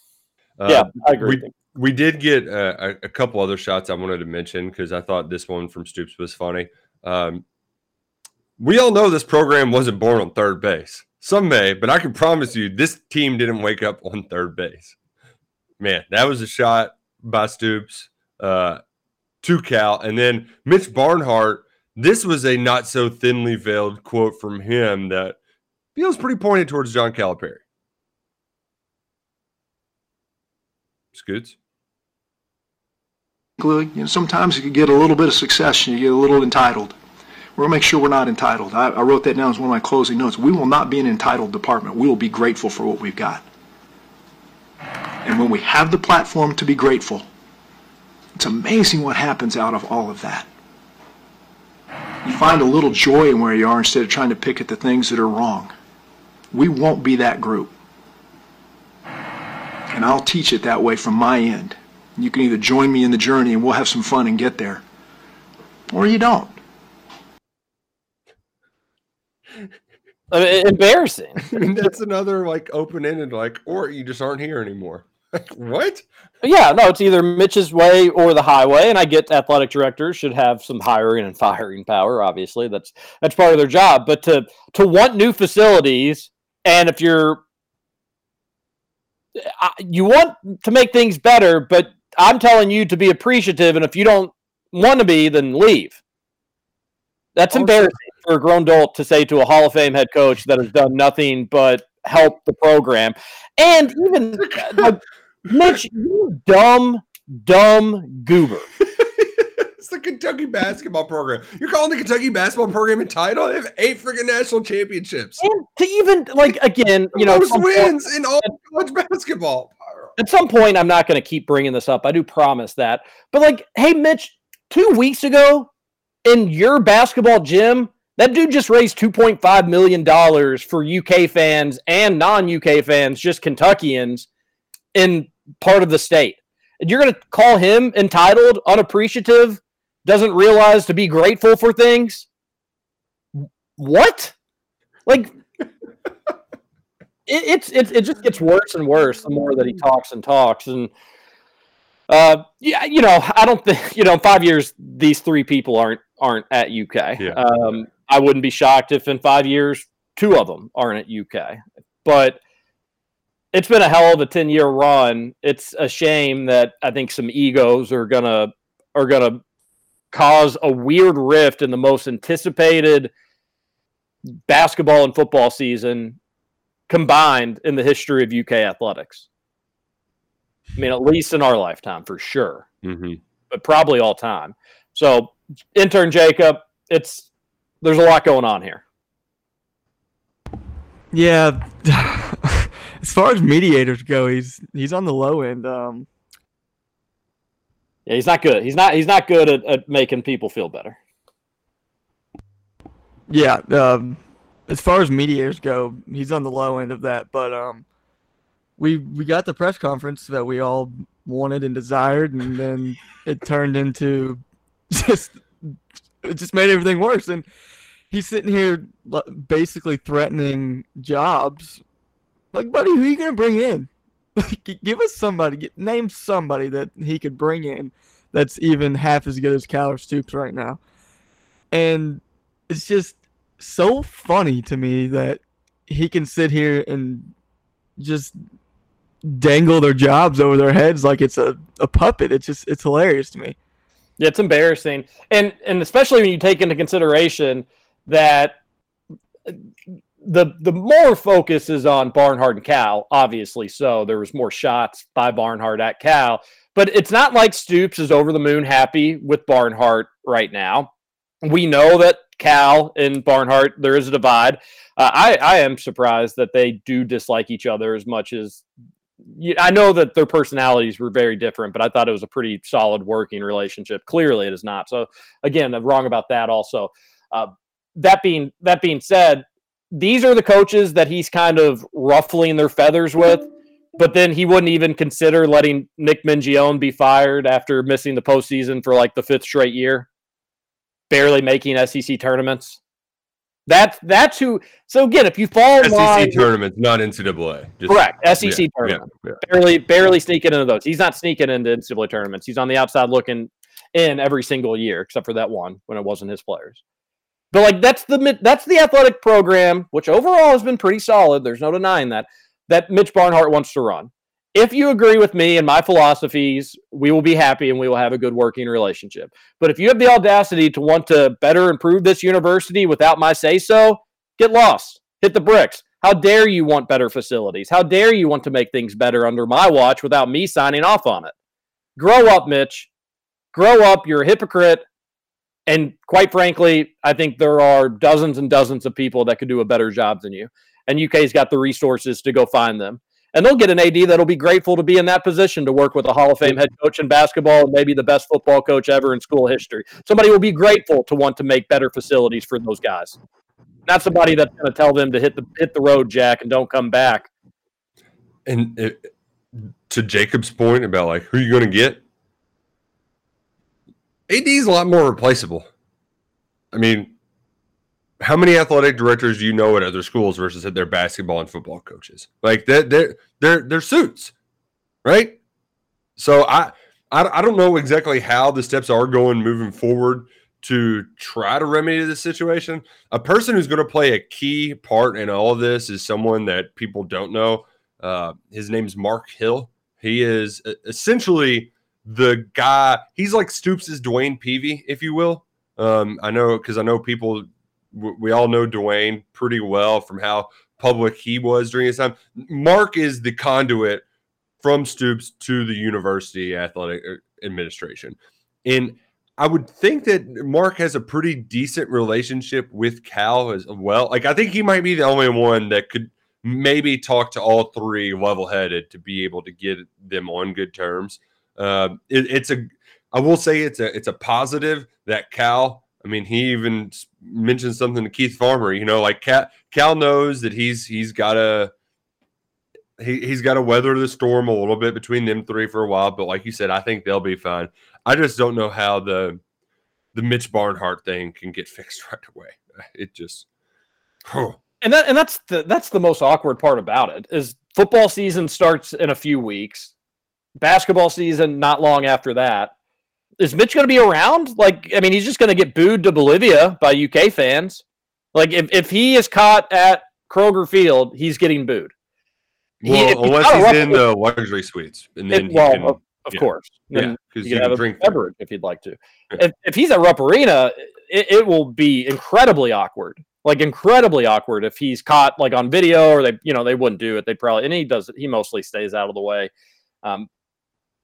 Uh, yeah, I agree. We, with you. We did get uh, a, a couple other shots I wanted to mention because I thought this one from Stoops was funny. Um, we all know this program wasn't born on third base. Some may, but I can promise you this team didn't wake up on third base. Man, that was a shot by Stoops uh, to Cal. And then Mitch Barnhart, this was a not so thinly veiled quote from him that feels pretty pointed towards John Calipari. Scoots? You know, sometimes you get a little bit of success and you get a little entitled. We're going to make sure we're not entitled. I, I wrote that down as one of my closing notes. We will not be an entitled department. We will be grateful for what we've got. And when we have the platform to be grateful, it's amazing what happens out of all of that. You find a little joy in where you are instead of trying to pick at the things that are wrong. We won't be that group. And I'll teach it that way from my end. You can either join me in the journey and we'll have some fun and get there, or you don't. I mean, embarrassing. I mean, that's another like open-ended, like, or you just aren't here anymore. Like, what? Yeah, no, it's either Mitch's way or the highway. And I get athletic directors should have some hiring and firing power. Obviously, that's that's part of their job. But to to want new facilities, and if you're you want to make things better, but I'm telling you to be appreciative, and if you don't want to be, then leave. That's also embarrassing for a grown adult to say to a Hall of Fame head coach that has done nothing but help the program. And even uh, Mitch, you dumb, dumb goober. It's the Kentucky basketball program. You're calling the Kentucky basketball program entitled? They have eight freaking national championships. And to even, like, again, you know, most wins point, in all college basketball. At some point, I'm not going to keep bringing this up. I do promise that. But, like, hey, Mitch, two weeks ago in your basketball gym, that dude just raised two point five million dollars for U K fans and non-U K fans, just Kentuckians, in part of the state. And you're going to call him entitled, unappreciative, doesn't realize to be grateful for things? What? Like, it, it's it, it just gets worse and worse the more that he talks and talks. And, uh, yeah, you know, I don't think, you know, in five years, these three people aren't aren't at U K. Yeah. Um, I wouldn't be shocked if in five years, two of them aren't at U K. But it's been a hell of a ten-year run. It's a shame that I think some egos are going to are going to cause a weird rift in the most anticipated basketball and football season combined in the history of U K athletics. I mean, at least in our lifetime, for sure, mm-hmm. but probably all time. So, intern Jacob, it's there's a lot going on here. Yeah, as far as mediators go, he's he's on the low end. Um, Yeah, he's not good. He's not. He's not good at, at making people feel better. Yeah, um, as far as mediators go, he's on the low end of that. But um, we we got the press conference that we all wanted and desired, and then it turned into just it just made everything worse. And he's sitting here basically threatening jobs. Like, buddy, who are you gonna bring in? Give us somebody, name somebody that he could bring in that's even half as good as Cal or Stoops right now. And it's just so funny to me that he can sit here and just dangle their jobs over their heads like it's a, a puppet. It's just, it's hilarious to me. Yeah, it's embarrassing. And, and especially when you take into consideration that The the more focus is on Barnhart and Cal, obviously, so there was more shots by Barnhart at Cal. But it's not like Stoops is over the moon happy with Barnhart right now. We know that Cal and Barnhart, there is a divide. Uh, I, I am surprised that they do dislike each other as much as... I know that their personalities were very different, but I thought it was a pretty solid working relationship. Clearly it is not. So, again, I'm wrong about that also. Uh, that being that being said... these are the coaches that he's kind of ruffling their feathers with, but then he wouldn't even consider letting Nick Mingione be fired after missing the postseason for like the fifth straight year, barely making S E C tournaments. That's that's who. So again, if you fall S E C line, tournaments, not N C double A, just, correct? S E C yeah, tournament, yeah, yeah. barely barely sneaking into those. He's not sneaking into N C double A tournaments. He's on the outside looking in every single year, except for that one when it wasn't his players. But like that's the that's the athletic program, which overall has been pretty solid. There's no denying that. That Mitch Barnhart wants to run. If you agree with me and my philosophies, we will be happy and we will have a good working relationship. But if you have the audacity to want to better improve this university without my say-so, get lost. Hit the bricks. How dare you want better facilities? How dare you want to make things better under my watch without me signing off on it? Grow up, Mitch. Grow up. You're a hypocrite. And quite frankly, I think there are dozens and dozens of people that could do a better job than you. And U K's got the resources to go find them. And they'll get an A D that'll be grateful to be in that position to work with a Hall of Fame head coach in basketball and maybe the best football coach ever in school history. Somebody will be grateful to want to make better facilities for those guys. Not somebody that's going to tell them to hit the hit the road, Jack, and don't come back. And it, to Jacob's point about, like, who you're going to get, A D's a lot more replaceable. I mean, how many athletic directors do you know at other schools versus at their basketball and football coaches? Like they're they're they're, they're suits, right? So I, I I don't know exactly how the steps are going moving forward to try to remedy this situation. A person who's going to play a key part in all of this is someone that people don't know. Uh, his name's Mark Hill. He is essentially the guy. He's like Stoops' Dwayne Peevy, if you will. Um, I know because I know people. We all know Dwayne pretty well from how public he was during his time. Mark is the conduit from Stoops to the university athletic administration. And I would think that Mark has a pretty decent relationship with Cal as well. Like, I think he might be the only one that could maybe talk to all three level-headed to be able to get them on good terms. Uh, it, it's a, I will say it's a, it's a positive that Cal, I mean, he even mentioned something to Keith Farmer. You know, like Cal, Cal knows that he's he's got to he, he's got to weather the storm a little bit between them three for a while. But like you said, I think they'll be fine. I just don't know how the the Mitch Barnhart thing can get fixed right away. It just, huh. and that and that's the that's the most awkward part about it is football season starts in a few weeks, basketball season not long after that. Is Mitch going to be around? Like, I mean, he's just going to get booed to Bolivia by U K fans. Like, if, if he is caught at Kroger Field, he's getting booed. Well, he, unless he's, he's in the luxury suites. And then if, well, can, of, of yeah. course. Then yeah, you can have a drink beverage if you'd like to. Yeah. If, if he's at Rupp Arena, it, it will be incredibly awkward. Like, incredibly awkward if he's caught, like, on video or they, you know, they wouldn't do it. They probably, and he does, he mostly stays out of the way. Um,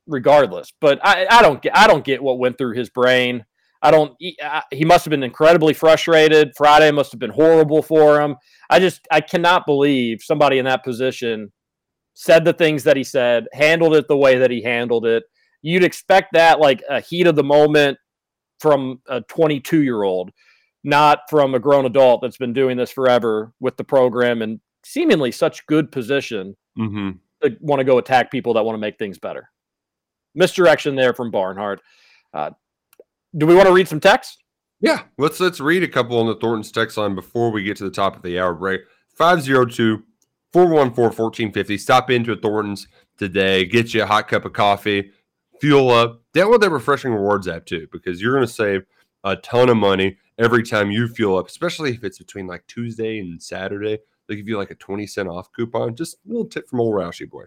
Regardless, but I, I don't get I don't get what went through his brain. I don't. He, I, he must have been incredibly frustrated. Friday must have been horrible for him. I just I cannot believe somebody in that position said the things that he said, handled it the way that he handled it. You'd expect that, like a heat of the moment from a twenty-two year old, not from a grown adult that's been doing this forever with the program and seemingly such good position mm-hmm. to want to go attack people that want to make things better. Misdirection there from Barnhart. Uh, do we want to read some text? Yeah, let's let's read a couple on the Thornton's text line before we get to the top of the hour break. five oh two, four one four, one four five oh. Stop into a Thornton's today. Get you a hot cup of coffee. Fuel up. Download that Refreshing Rewards app too, because you're going to save a ton of money every time you fuel up, especially if it's between like Tuesday and Saturday. They'll give you like a twenty cent off coupon. Just a little tip from old Roushy boy.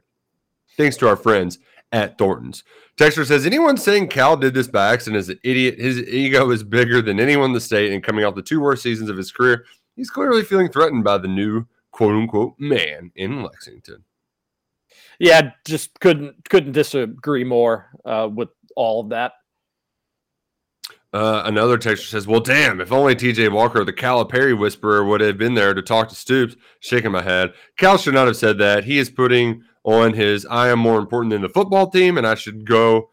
Thanks to our friends at Thornton's. Texter says, anyone saying Cal did this by accident is an idiot. His ego is bigger than anyone in the state, and coming off the two worst seasons of his career, he's clearly feeling threatened by the new quote-unquote man in Lexington. Yeah, just couldn't couldn't disagree more uh, with all of that. Uh, another texter says, well, damn, if only T J Walker, the Calipari whisperer, would have been there to talk to Stoops. Shaking my head. Cal should not have said that. He is putting on his I am more important than the football team and I should go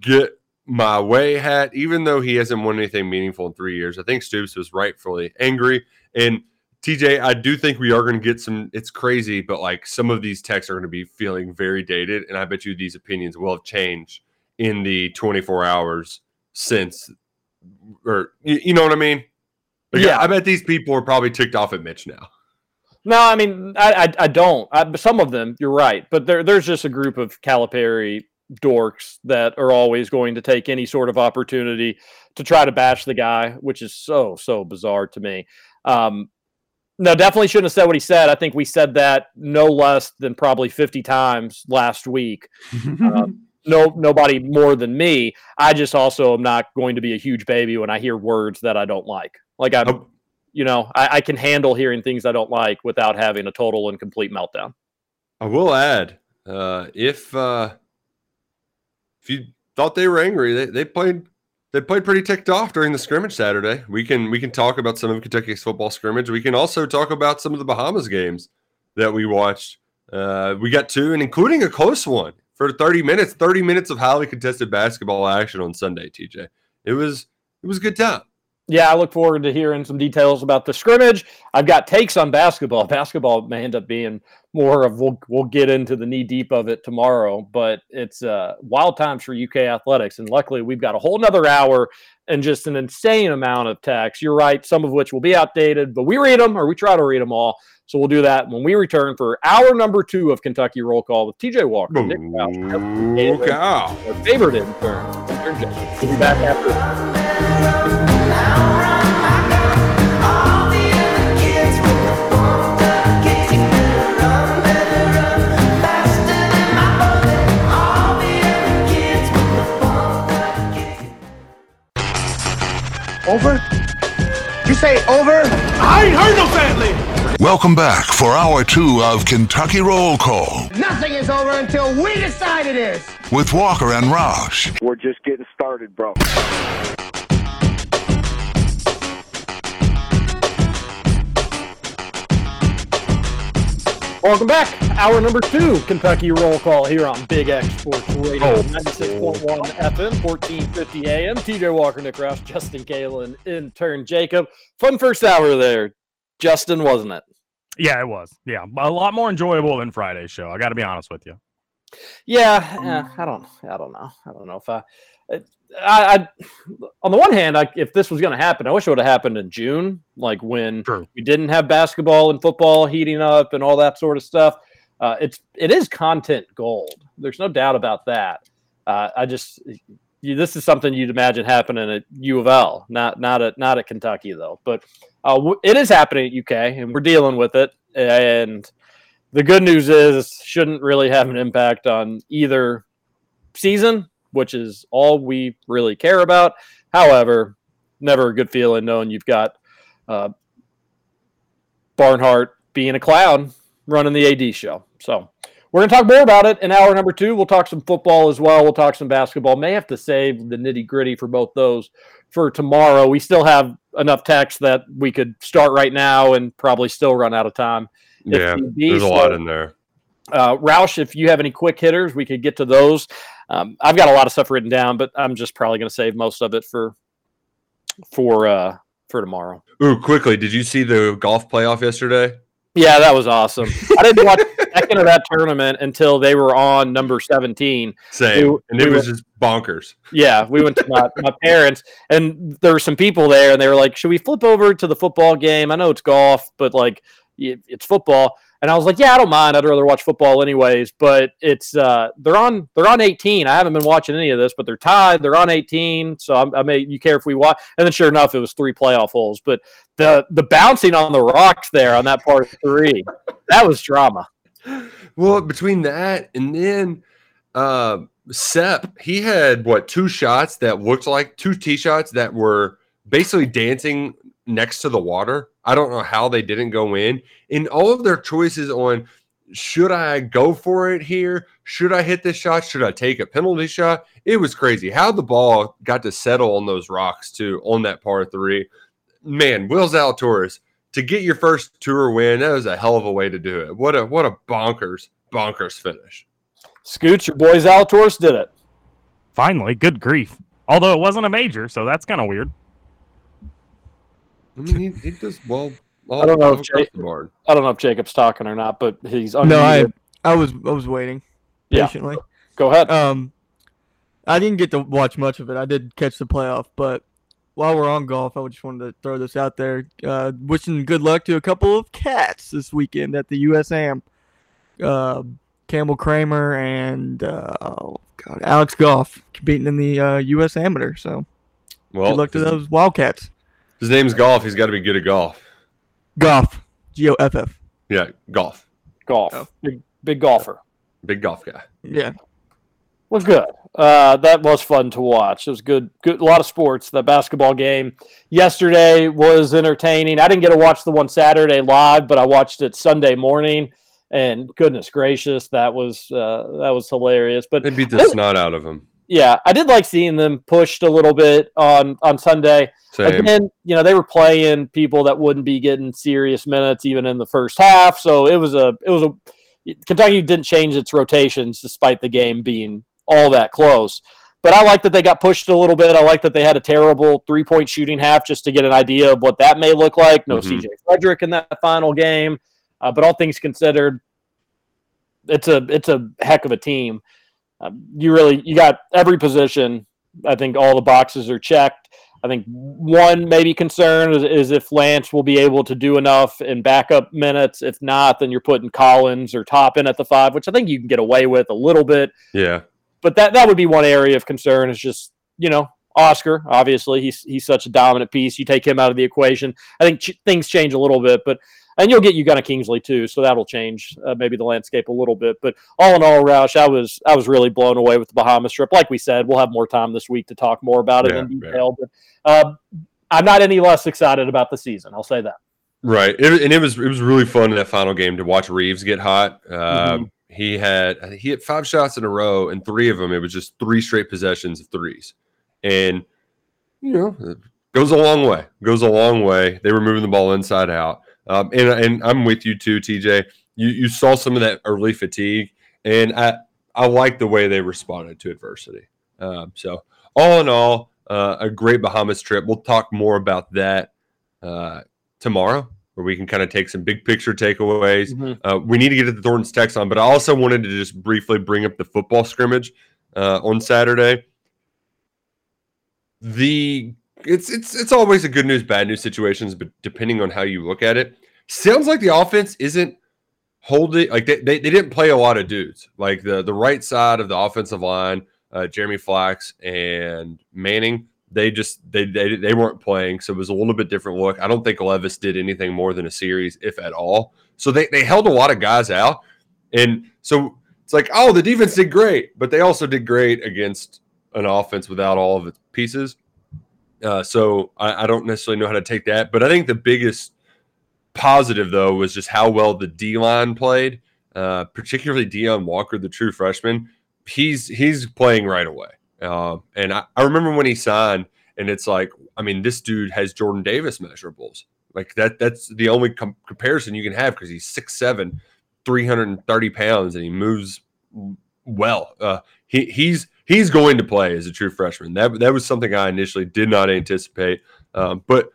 get my way hat, even though he hasn't won anything meaningful in three years. I think Stoops was rightfully angry. And T J, I do think we are going to get some, it's crazy, but like some of these texts are going to be feeling very dated. And I bet you these opinions will have changed in the twenty-four hours since, or you know what I mean? Like, yeah. I bet these people are probably ticked off at Mitch now. No, I mean, I I, I don't. I, some of them, you're right. But there, there's just a group of Calipari dorks that are always going to take any sort of opportunity to try to bash the guy, which is so, so bizarre to me. Um, no, definitely shouldn't have said what he said. I think we said that no less than probably fifty times last week. um, no, nobody more than me. I just also am not going to be a huge baby when I hear words that I don't like. Like I, oh. you know, I, I can handle hearing things I don't like without having a total and complete meltdown. I will add, uh, if uh, if you thought they were angry, they they played. They played pretty ticked off during the scrimmage Saturday. We can we can talk about some of Kentucky's football scrimmage. We can also talk about some of the Bahamas games that we watched. Uh, we got two, and including a close one for thirty minutes. thirty minutes of highly contested basketball action on Sunday, T J. It was it was a good time. Yeah, I look forward to hearing some details about the scrimmage. I've got takes on basketball. Basketball may end up being more of, we'll, we'll get into the knee deep of it tomorrow, but it's uh, wild times for U K athletics. And luckily, we've got a whole nother hour and just an insane amount of texts. You're right, some of which will be outdated, but we read them, or we try to read them all. So we'll do that when we return for hour number two of Kentucky Roll Call with T J Walker, Nick Mingione, okay. our favorite intern. We'll be back after that. Over? You say over? I ain't heard no fat lady! Welcome back for hour two of Kentucky Roll Call. Nothing is over until we decide it is! With Walker and Roush. We're just getting started, bro. Welcome back. Hour number two, Kentucky Roll Call here on Big X Sports Radio, oh, ninety-six point one F M, fourteen fifty A M. T J Walker, Nick Roush, Justin Kalen, intern Jacob. Fun first hour there, Justin, wasn't it? Yeah, it was. Yeah, a lot more enjoyable than Friday's show. I got to be honest with you. Yeah, uh, I don't. I don't know. I don't know if I. I, I on the one hand, I, if this was going to happen, I wish it would have happened in June, like when True. we didn't have basketball and football heating up and all that sort of stuff. Uh, it's it is content gold. There's no doubt about that. Uh, I just you, this is something you'd imagine happening at U of L, not not at not at Kentucky though. But uh, it is happening at U K, and we're dealing with it. And the good news is, shouldn't really have an impact on either season, which is all we really care about. However, never a good feeling knowing you've got uh, Barnhart being a clown running the A D show. So we're going to talk more about it in hour number two. We'll talk some football as well. We'll talk some basketball. May have to save the nitty-gritty for both those for tomorrow. We still have enough text that we could start right now and probably still run out of time. Yeah, there's a lot in there. Uh, Roush, if you have any quick hitters, we could get to those. Um, I've got a lot of stuff written down, but I'm just probably going to save most of it for for uh, for tomorrow. Ooh, quickly, did you see the golf playoff yesterday? Yeah, that was awesome. I didn't watch the second of that tournament until they were on number seventeen. Same, we, and it we was went, just bonkers. Yeah, we went to my, my parents, and there were some people there, and they were like, should we flip over to the football game? I know it's golf, but like, it's football. And I was like, yeah, I don't mind. I'd rather watch football anyways. But it's uh, they're on they're on eighteen. I haven't been watching any of this, but they're tied. They're on eighteen. So I'm, I may you care if we watch. And then sure enough, it was three playoff holes. But the the bouncing on the rocks there on that part three, that was drama. Well, between that and then uh, Sepp, he had what two shots that looked like two tee shots that were basically dancing next to the water. I don't know how they didn't go in. In all of their choices on, should I go for it here? Should I hit this shot? Should I take a penalty shot? It was crazy how the ball got to settle on those rocks too, on that par three. Man, Will's Zalatoris, to get your first tour win, that was a hell of a way to do it. What a what a bonkers, bonkers finish. Scoots, your boy Zalatoris did it. Finally, good grief. Although it wasn't a major, so that's kind of weird. I mean, he, he does well I don't know if Jacob, I don't know if Jacob's talking or not, but he's unmuted. No, I I was I was waiting patiently. Yeah. Go ahead. Um, I didn't get to watch much of it. I did catch the playoff, but while we're on golf, I just wanted to throw this out there. Uh, wishing good luck to a couple of cats this weekend at the U S A M. Uh, Campbell Kramer and uh, oh God, Alex Goff competing in the uh, U S Amateur. So well, good luck to those Wildcats. His name's Goff. He's got to be good at golf. Goff. G O F F. Yeah, golf. Golf. Oh. Big, big golfer. Big golf guy. Yeah. Well, good. Uh, that was fun to watch. It was good. Good. A lot of sports. The basketball game yesterday was entertaining. I didn't get to watch the one Saturday live, but I watched it Sunday morning. And goodness gracious, that was uh, that was hilarious. But they beat the snot out of him. Yeah, I did like seeing them pushed a little bit on on Sunday. Same. Again, you know, they were playing people that wouldn't be getting serious minutes even in the first half. So it was a it was a Kentucky didn't change its rotations despite the game being all that close. But I like that they got pushed a little bit. I like that they had a terrible three-point shooting half just to get an idea of what that may look like. No mm-hmm. C J Frederick in that final game. Uh, but all things considered, it's a it's a heck of a team. Um, you really you got every position. I think all the boxes are checked. I think one maybe concern is, is if Lance will be able to do enough in backup minutes. If not, then you're putting Collins or Toppin at the five, which I think you can get away with a little bit. Yeah. But that, that would be one area of concern is just, you know, Oscar, obviously. He's he's such a dominant piece. You take him out of the equation. I think ch- things change a little bit, but and you'll get Uganda Kingsley too, so that'll change uh, maybe the landscape a little bit. But all in all, Roush, I was I was really blown away with the Bahamas trip. Like we said, we'll have more time this week to talk more about it yeah, in detail. Yeah. But uh, I'm not any less excited about the season. I'll say that. Right, it, and it was it was really fun in that final game to watch Reeves get hot. Uh, mm-hmm. He had he hit five shots in a row, and three of them it was just three straight possessions of threes, and you know it goes a long way. It goes a long way. They were moving the ball inside out. Um, and, and I'm with you too, T J. You you saw some of that early fatigue, and I I like the way they responded to adversity. Um, so all in all, uh, a great Bahamas trip. We'll talk more about that uh, tomorrow, where we can kind of take some big picture takeaways. Mm-hmm. Uh, we need to get to the Thornton's text on, but I also wanted to just briefly bring up the football scrimmage uh, on Saturday. The It's it's it's always a good news, bad news situations, but depending on how you look at it, sounds like the offense isn't holding. Like they they, they didn't play a lot of dudes. Like the, the right side of the offensive line, uh, Jeremy Flax and Manning, they just they, they they weren't playing, so it was a little bit different look. I don't think Levis did anything more than a series, if at all. So they they held a lot of guys out, and so it's like, oh, the defense did great, but they also did great against an offense without all of its pieces. Uh, so I, I don't necessarily know how to take that. But I think the biggest positive, though, was just how well the D-line played, uh, particularly Deion Walker, the true freshman. He's he's playing right away. Uh, and I, I remember when he signed, and it's like, I mean, this dude has Jordan Davis measurables. Like that. That's the only com- comparison you can have because he's six seven, three hundred thirty pounds, and he moves well. Uh, he he's... He's going to play as a true freshman. That that was something I initially did not anticipate. Um, but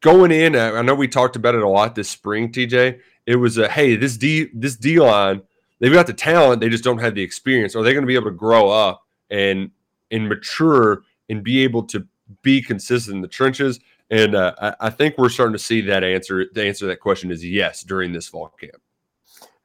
going in, I know we talked about it a lot this spring, T J. It was a, hey, this D this D line, they've got the talent, they just don't have the experience. Are they going to be able to grow up and and mature and be able to be consistent in the trenches? And uh, I, I think we're starting to see that answer. The answer to that question is yes during this fall camp.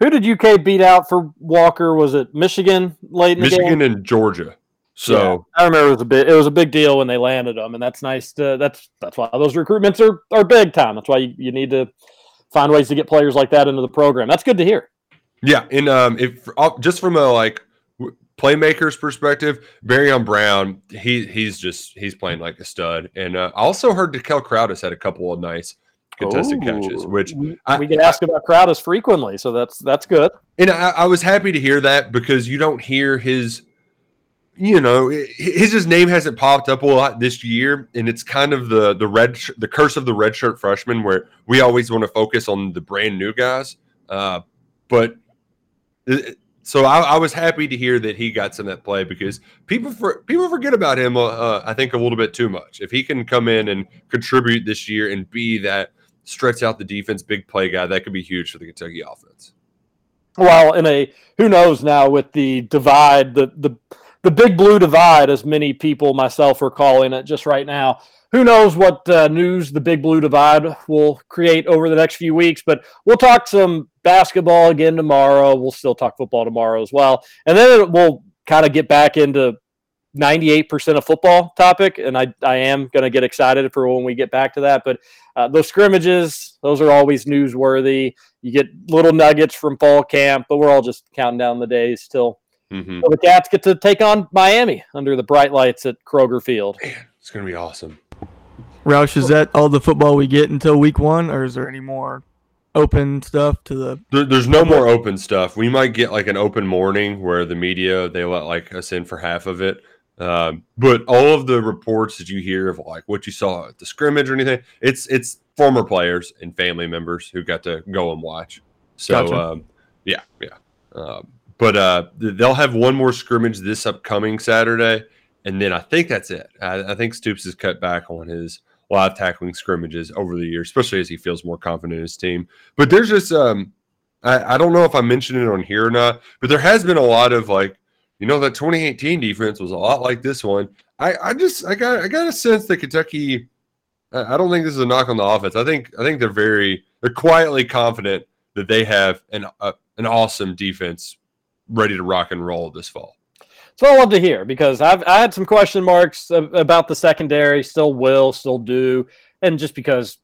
Who did U K beat out for Walker? Was it Michigan late in the game? Michigan and Georgia. So yeah, I remember it was a bit. It was a big deal when they landed them, and that's nice. To, that's that's why those recruitments are, are big time. That's why you, you need to find ways to get players like that into the program. That's good to hear. Yeah, and um, if just from a like playmaker's perspective, Barryon Brown, he he's just he's playing like a stud. And uh, I also heard DeKel Crowdis had a couple of nice contested Ooh. catches, which we I, get asked I, about Crowdis frequently, so that's that's good. And I, I was happy to hear that because you don't hear his, you know, his his name hasn't popped up a lot this year, and it's kind of the the red sh- the curse of the redshirt freshman, where we always want to focus on the brand new guys. Uh, but so I, I was happy to hear that he got some of that play because people for, people forget about him. Uh, I think a little bit too much. If he can come in and contribute this year and be that stretch out the defense, big play guy, that could be huge for the Kentucky offense. Well, in a who knows now with the divide, the the the big blue divide, as many people, myself, are calling it just right now. Who knows what uh, news the big blue divide will create over the next few weeks, but we'll talk some basketball again tomorrow. We'll still talk football tomorrow as well. And then we'll kind of get back into ninety-eight percent of football topic, and I, I am going to get excited for when we get back to that. But uh, those scrimmages, those are always newsworthy. You get little nuggets from fall camp, but we're all just counting down the days till, mm-hmm. till the Cats get to take on Miami under the bright lights at Kroger Field. Man, it's going to be awesome. Roush, is that all the football we get until week one, or is there any more open stuff to the there, there's no more open stuff? We might get like an open morning where the media, they let like us in for half of it. Um, but all of the reports that you hear of like what you saw at the scrimmage or anything, it's it's former players and family members who got to go and watch. So gotcha. um, yeah, yeah. Um, but uh, they'll have one more scrimmage this upcoming Saturday, and then I think that's it. I, I think Stoops has cut back on his live tackling scrimmages over the years, especially as he feels more confident in his team. But there's just um, I, I don't know if I mentioned it on here or not, but there has been a lot of like, you know, that twenty eighteen defense was a lot like this one. I, I just I got I got a sense that Kentucky, I, I don't think this is a knock on the offense. I think I think they're very they're quietly confident that they have an a, an awesome defense ready to rock and roll this fall. So I love to hear, because I've I had some question marks about the secondary, still will, still do, and just because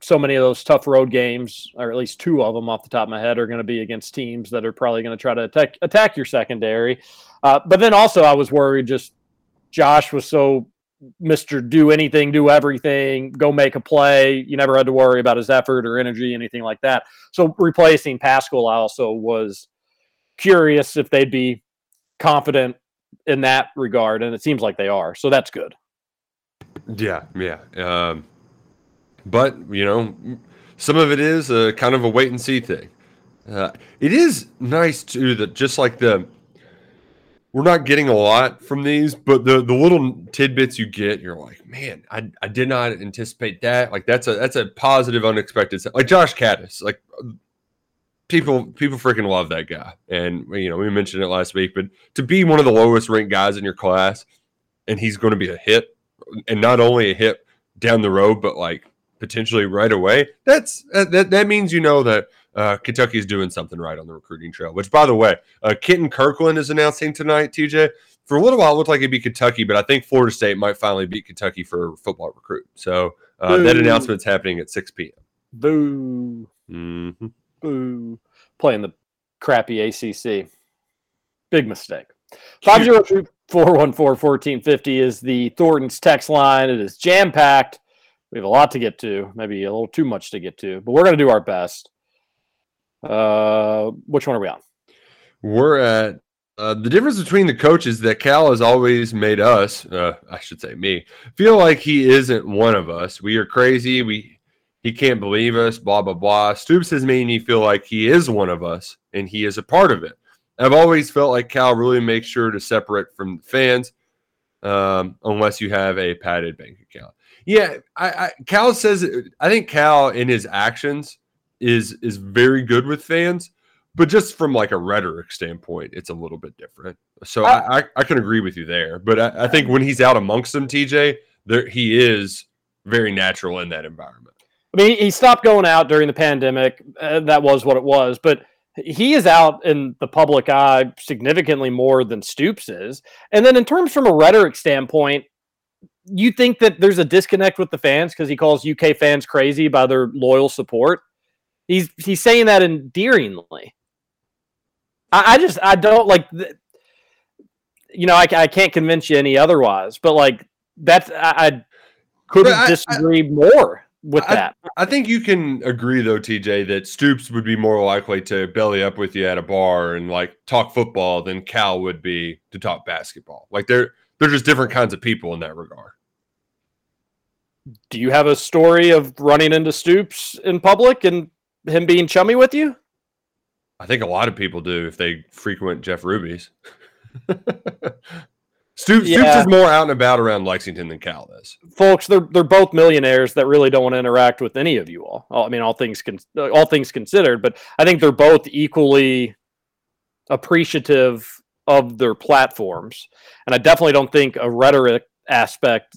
so many of those tough road games, or at least two of them off the top of my head, are going to be against teams that are probably going to try to attack attack your secondary. Uh, but then also I was worried just Josh was so Mister Do anything, do everything, go make a play. You never had to worry about his effort or energy, anything like that. So replacing Pascal, I also was curious if they'd be confident in that regard, and it seems like they are. So that's good. Yeah, yeah. Um, but, you know, some of it is a, kind of a wait-and-see thing. Uh, it is nice, too, that just like the – we're not getting a lot from these, but the, the little tidbits you get, you're like, man, I I did not anticipate that. Like, that's a that's a positive, unexpected – like Josh Caddis. Like, people people freaking love that guy. And, you know, we mentioned it last week, but to be one of the lowest-ranked guys in your class, and he's going to be a hit, and not only a hit down the road, but, like, potentially right away, that's that that means you know that uh Kentucky is doing something right on the recruiting trail. Which, by the way, uh Kenton Kirkland is announcing tonight. T J, for a little while it looked like it'd be Kentucky, but I think Florida State might finally beat Kentucky for a football recruit. So uh, that announcement's happening at six p.m. Boo. Mm-hmm. Boo. Playing the crappy A C C, big mistake. Five zero two, four one four, one four five zero is the Thornton's text line. It is jam packed. We have a lot to get to, maybe a little too much to get to, but we're going to do our best. Uh, which one are we on? We're at uh, the difference between the coaches that Cal has always made us, uh, I should say me, feel like he isn't one of us. We are crazy. We He can't believe us, blah, blah, blah. Stoops has made me feel like he is one of us, and he is a part of it. I've always felt like Cal really makes sure to separate from the fans, um, unless you have a padded bank account. Yeah, I, I, Cal says – I think Cal in his actions is is very good with fans, but just from like a rhetoric standpoint, it's a little bit different. So I, I, I can agree with you there. But I, I think when he's out amongst them, T J, there, he is very natural in that environment. I mean, he stopped going out during the pandemic. Uh, that was what it was. But he is out in the public eye significantly more than Stoops is. And then in terms from a rhetoric standpoint, you think that there's a disconnect with the fans because he calls U K fans crazy by their loyal support. He's he's saying that endearingly. I, I just I don't like, th- you know, I, I can't convince you any otherwise. But like that's I, I couldn't I, disagree I, more with I, that. I think you can agree though, T J, that Stoops would be more likely to belly up with you at a bar and like talk football than Cal would be to talk basketball. Like they're. They're just different kinds of people in that regard. Do you have a story of running into Stoops in public and him being chummy with you? I think a lot of people do if they frequent Jeff Ruby's. Stoops, yeah. Stoops is more out and about around Lexington than Cal is. Folks, they're they're both millionaires that really don't want to interact with any of you all. I mean, all things con- all things considered, but I think they're both equally appreciative of their platforms, and I definitely don't think a rhetoric aspect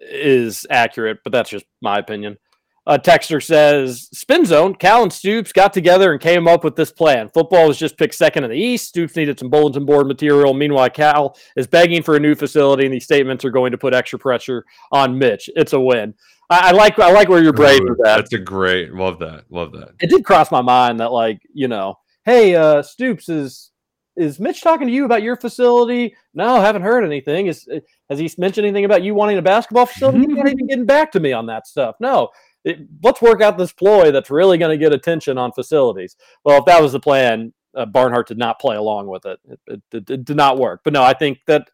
is accurate, but that's just my opinion. A texter says, spin zone, Cal and Stoops got together and came up with this plan. Football was just picked second in the East. Stoops needed some bulletin board material. Meanwhile, Cal is begging for a new facility, and these statements are going to put extra pressure on Mitch. It's a win. I, I like I like where you're braiding with that. That's a great, love that, love that. It did cross my mind that, like, you know, hey, uh, Stoops, is is Mitch talking to you about your facility? No, haven't heard anything. Is Has he mentioned anything about you wanting a basketball facility? He's not even getting back to me on that stuff. No. It, let's work out this ploy that's really going to get attention on facilities. Well, if that was the plan, uh, Barnhart did not play along with it. It, it, it. it did not work. But no, I think that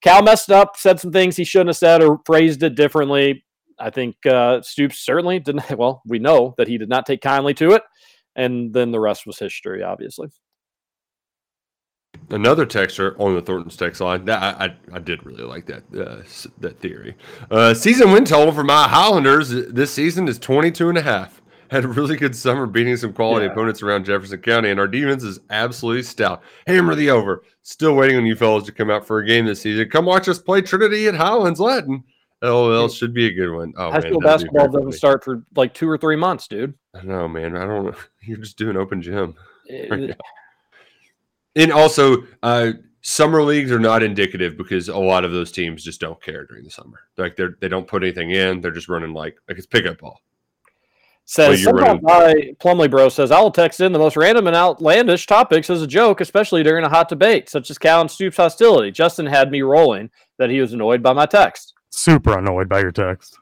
Cal messed up, said some things he shouldn't have said or phrased it differently. I think uh, Stoops certainly didn't. Well, we know that he did not take kindly to it. And then the rest was history, obviously. Another texter on the Thornton's text line. That, I, I I did really like that uh, that theory. Uh, season win total for my Highlanders this season is twenty-two and a half. Had a really good summer beating some quality yeah. opponents around Jefferson County, and our defense is absolutely stout. Hammer the over. Still waiting on you fellas to come out for a game this season. Come watch us play Trinity at Highlands Latin. L O L should be a good one. Oh, high school basketball doesn't start for like two or three months, dude. I know, man. I don't know. You're just doing open gym. It, And also, uh, summer leagues are not indicative because a lot of those teams just don't care during the summer. Like they they don't put anything in. They're just running like like it's pickup ball. Says so running- I, Plumley Bro says I will text in the most random and outlandish topics as a joke, especially during a hot debate such as Cal and Stoops hostility. Justin had me rolling that he was annoyed by my text. Super annoyed by your text.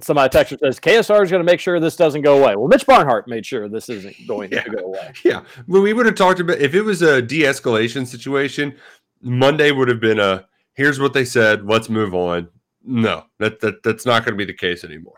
Somebody texted says K S R is going to make sure this doesn't go away. Well, Mitch Barnhart made sure this isn't going yeah. to go away. Yeah, well, we would have talked about if it was a de-escalation situation. Monday would have been a here's what they said. Let's move on. No, that that that's not going to be the case anymore.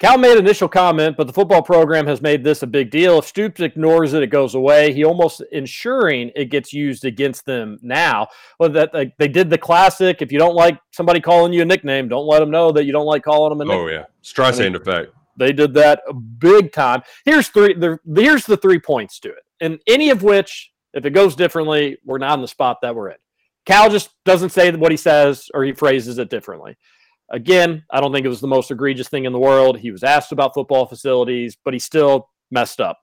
Cal made initial comment, but the football program has made this a big deal. If Stoops ignores it, it goes away. He almost ensuring it gets used against them now. Well, that like, they did the classic. If you don't like somebody calling you a nickname, don't let them know that you don't like calling them a nickname. Oh yeah, Streisand effect. They did that big time. Here's three. The, here's the three points to it, and any of which, if it goes differently, we're not in the spot that we're in. Cal just doesn't say what he says, or he phrases it differently. Again, I don't think it was the most egregious thing in the world. He was asked about football facilities, but he still messed up.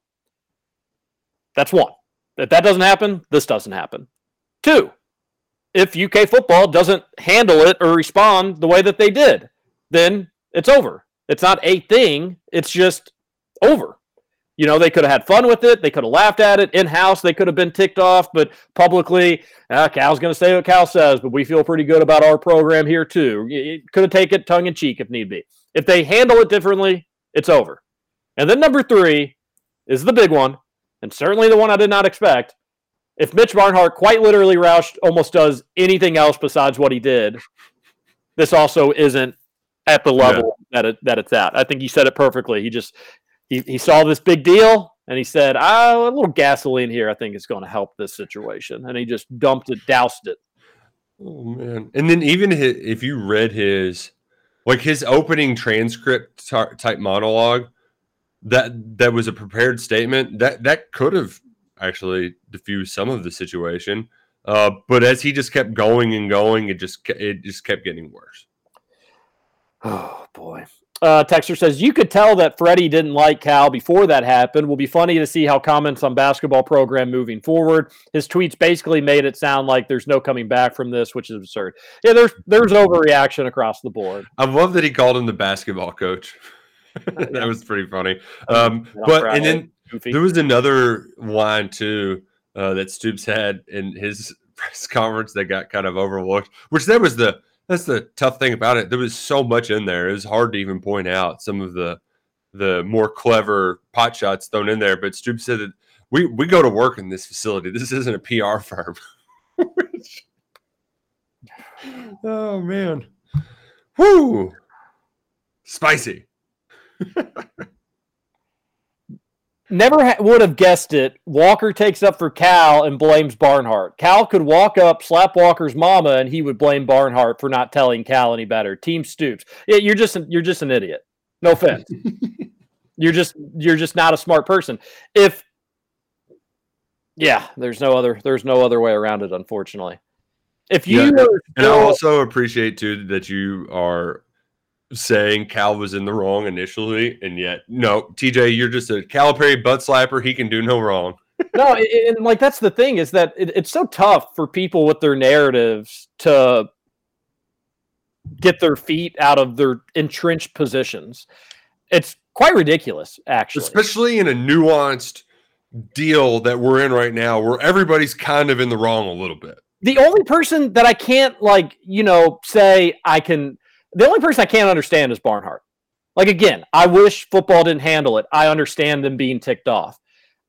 That's one. If that doesn't happen, this doesn't happen. Two, if U K football doesn't handle it or respond the way that they did, then it's over. It's not a thing. It's just over. You know, they could have had fun with it. They could have laughed at it. In-house, they could have been ticked off. But publicly, ah, Cal's going to say what Cal says, but we feel pretty good about our program here too. You could have taken it tongue-in-cheek if need be. If they handle it differently, it's over. And then number three is the big one, and certainly the one I did not expect. If Mitch Barnhart quite literally Roush almost does anything else besides what he did, this also isn't at the level yeah. that, it, that it's at. I think he said it perfectly. He just... He, he saw this big deal, and he said, oh, a little gasoline here I think is going to help this situation. And he just dumped it, doused it. Oh, man. And then even his, if you read his, like his opening transcript tar- type monologue, that that was a prepared statement. That, that could have actually diffused some of the situation. Uh, but as he just kept going and going, it just it just kept getting worse. Oh, boy. Uh, Texter says, you could tell that Freddie didn't like Cal before that happened. Will be funny to see how comments on basketball program moving forward. His tweets basically made it sound like there's no coming back from this, which is absurd. Yeah, there's there's overreaction across the board. I love that he called him the basketball coach. That was pretty funny. Um, but and then there was another line, too, uh, that Stoops had in his press conference that got kind of overlooked, which that was the... That's the tough thing about it. There was so much in there. It was hard to even point out some of the the more clever pot shots thrown in there. But Stoops said that we, we go to work in this facility. This isn't a P R firm. Which, oh, man. Woo! Spicy. Never ha- would have guessed it. Walker takes up for Cal and blames Barnhart. Cal could walk up, slap Walker's mama, and he would blame Barnhart for not telling Cal any better. Team Stoops. You're just an, you're just an idiot. No offense. you're just you're just not a smart person. If yeah, there's no other there's no other way around it, unfortunately. If you yeah, and, still, and I also appreciate too that you are saying Cal was in the wrong initially, and yet no, T J, you're just a Calipari butt slapper. He can do no wrong. no, and, and like that's the thing is that it, it's so tough for people with their narratives to get their feet out of their entrenched positions. It's quite ridiculous, actually, especially in a nuanced deal that we're in right now, where everybody's kind of in the wrong a little bit. The only person that I can't like, you know, say I can. The only person I can't understand is Barnhart. Like, again, I wish football didn't handle it. I understand them being ticked off.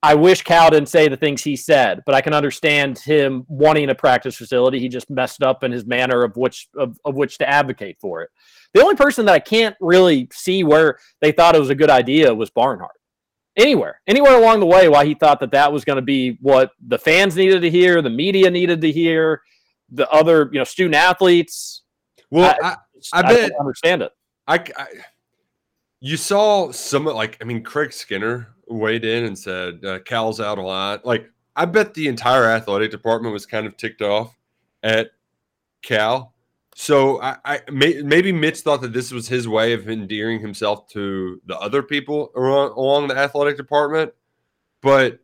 I wish Cal didn't say the things he said, but I can understand him wanting a practice facility. He just messed up in his manner of which of, of which to advocate for it. The only person that I can't really see where they thought it was a good idea was Barnhart. Anywhere. Anywhere along the way why he thought that that was going to be what the fans needed to hear, the media needed to hear, the other, you know, student athletes. Well, I... I- I, I bet don't understand it. I, I you saw some like I mean Craig Skinner weighed in and said uh, Cal's out of line. Like I bet the entire athletic department was kind of ticked off at Cal. So I, I may, maybe Mitch thought that this was his way of endearing himself to the other people around, along the athletic department, but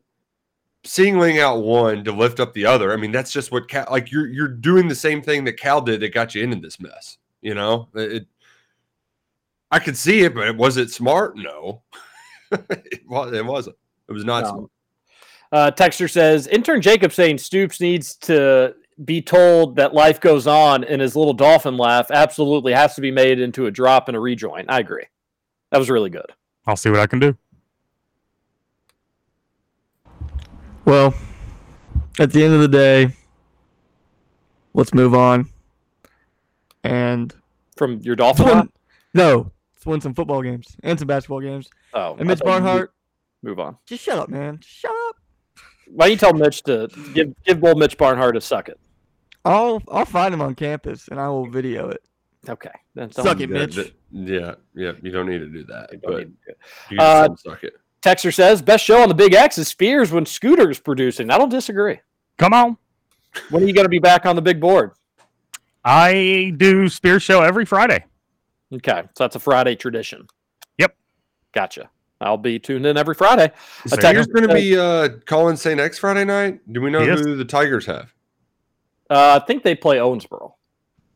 singling out one to lift up the other. I mean that's just what Cal like you're you're doing the same thing that Cal did that got you into this mess. You know, it, I could see it, but was it smart? No, it, was, it wasn't. It was not no. smart. Uh, Texter says, intern Jacob saying Stoops needs to be told that life goes on and his little dolphin laugh absolutely has to be made into a drop and a rejoin. I agree. That was really good. I'll see what I can do. Well, at the end of the day, let's move on. And from your Dolphin? Win, no, let's win some football games and some basketball games. Oh, and Mitch Barnhart, move on. Just shut up, man. Just shut up. Why don't you tell Mitch to give give old Mitch Barnhart a suck it? I'll I'll find him on campus and I will video it. Okay, then suck it, Mitch. That, yeah, yeah. You don't need to do that. You but you uh, suck it. Texter says best show on the Big X is Spears when Scooter's producing. I don't disagree. Come on. When are you going to be back on the big board? I do Spears Show every Friday. Okay, so that's a Friday tradition. Yep. Gotcha. I'll be tuned in every Friday. You're going to be uh, calling Saint X Friday night? Do we know yes. who the Tigers have? Uh, I think they play Owensboro.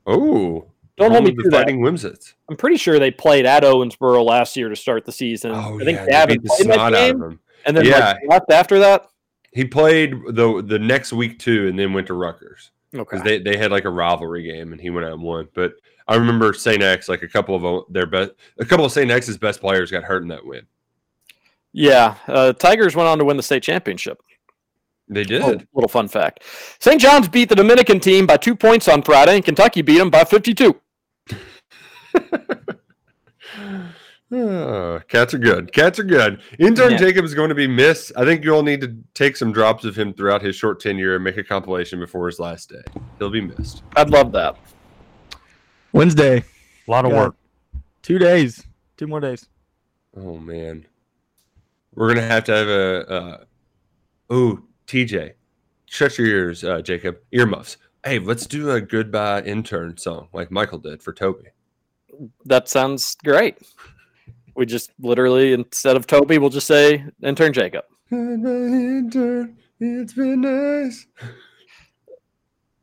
Oh. Don't hold me to that. Whimsits. I'm pretty sure they played at Owensboro last year to start the season. Oh, I think yeah, they haven't played that game. And then yeah. like, left after that? He played the, the next week, too, and then went to Rutgers. Okay. Because they, they had like a rivalry game and he went out and won. But I remember Saint X, like a couple of their best, a couple of Saint X's best players got hurt in that win. Yeah. Uh, Tigers went on to win the state championship. They did. Oh, little fun fact. Saint John's beat the Dominican team by two points on Friday and Kentucky beat them by fifty-two. oh, cats are good. Cats are good. Intern yeah. Jacob is going to be missed. I think you all need to take some drops of him throughout his short tenure and make a compilation before his last day. He'll be missed. I'd love that. Wednesday. A lot of work. Two days. Two more days. Oh, man. We're going to have to have a... Uh, oh, T J. Shut your ears, uh, Jacob. Earmuffs. Hey, let's do a goodbye intern song like Michael did for Toby. That sounds great. We just literally, instead of Toby, we'll just say, intern Jacob. Intern, it's been nice.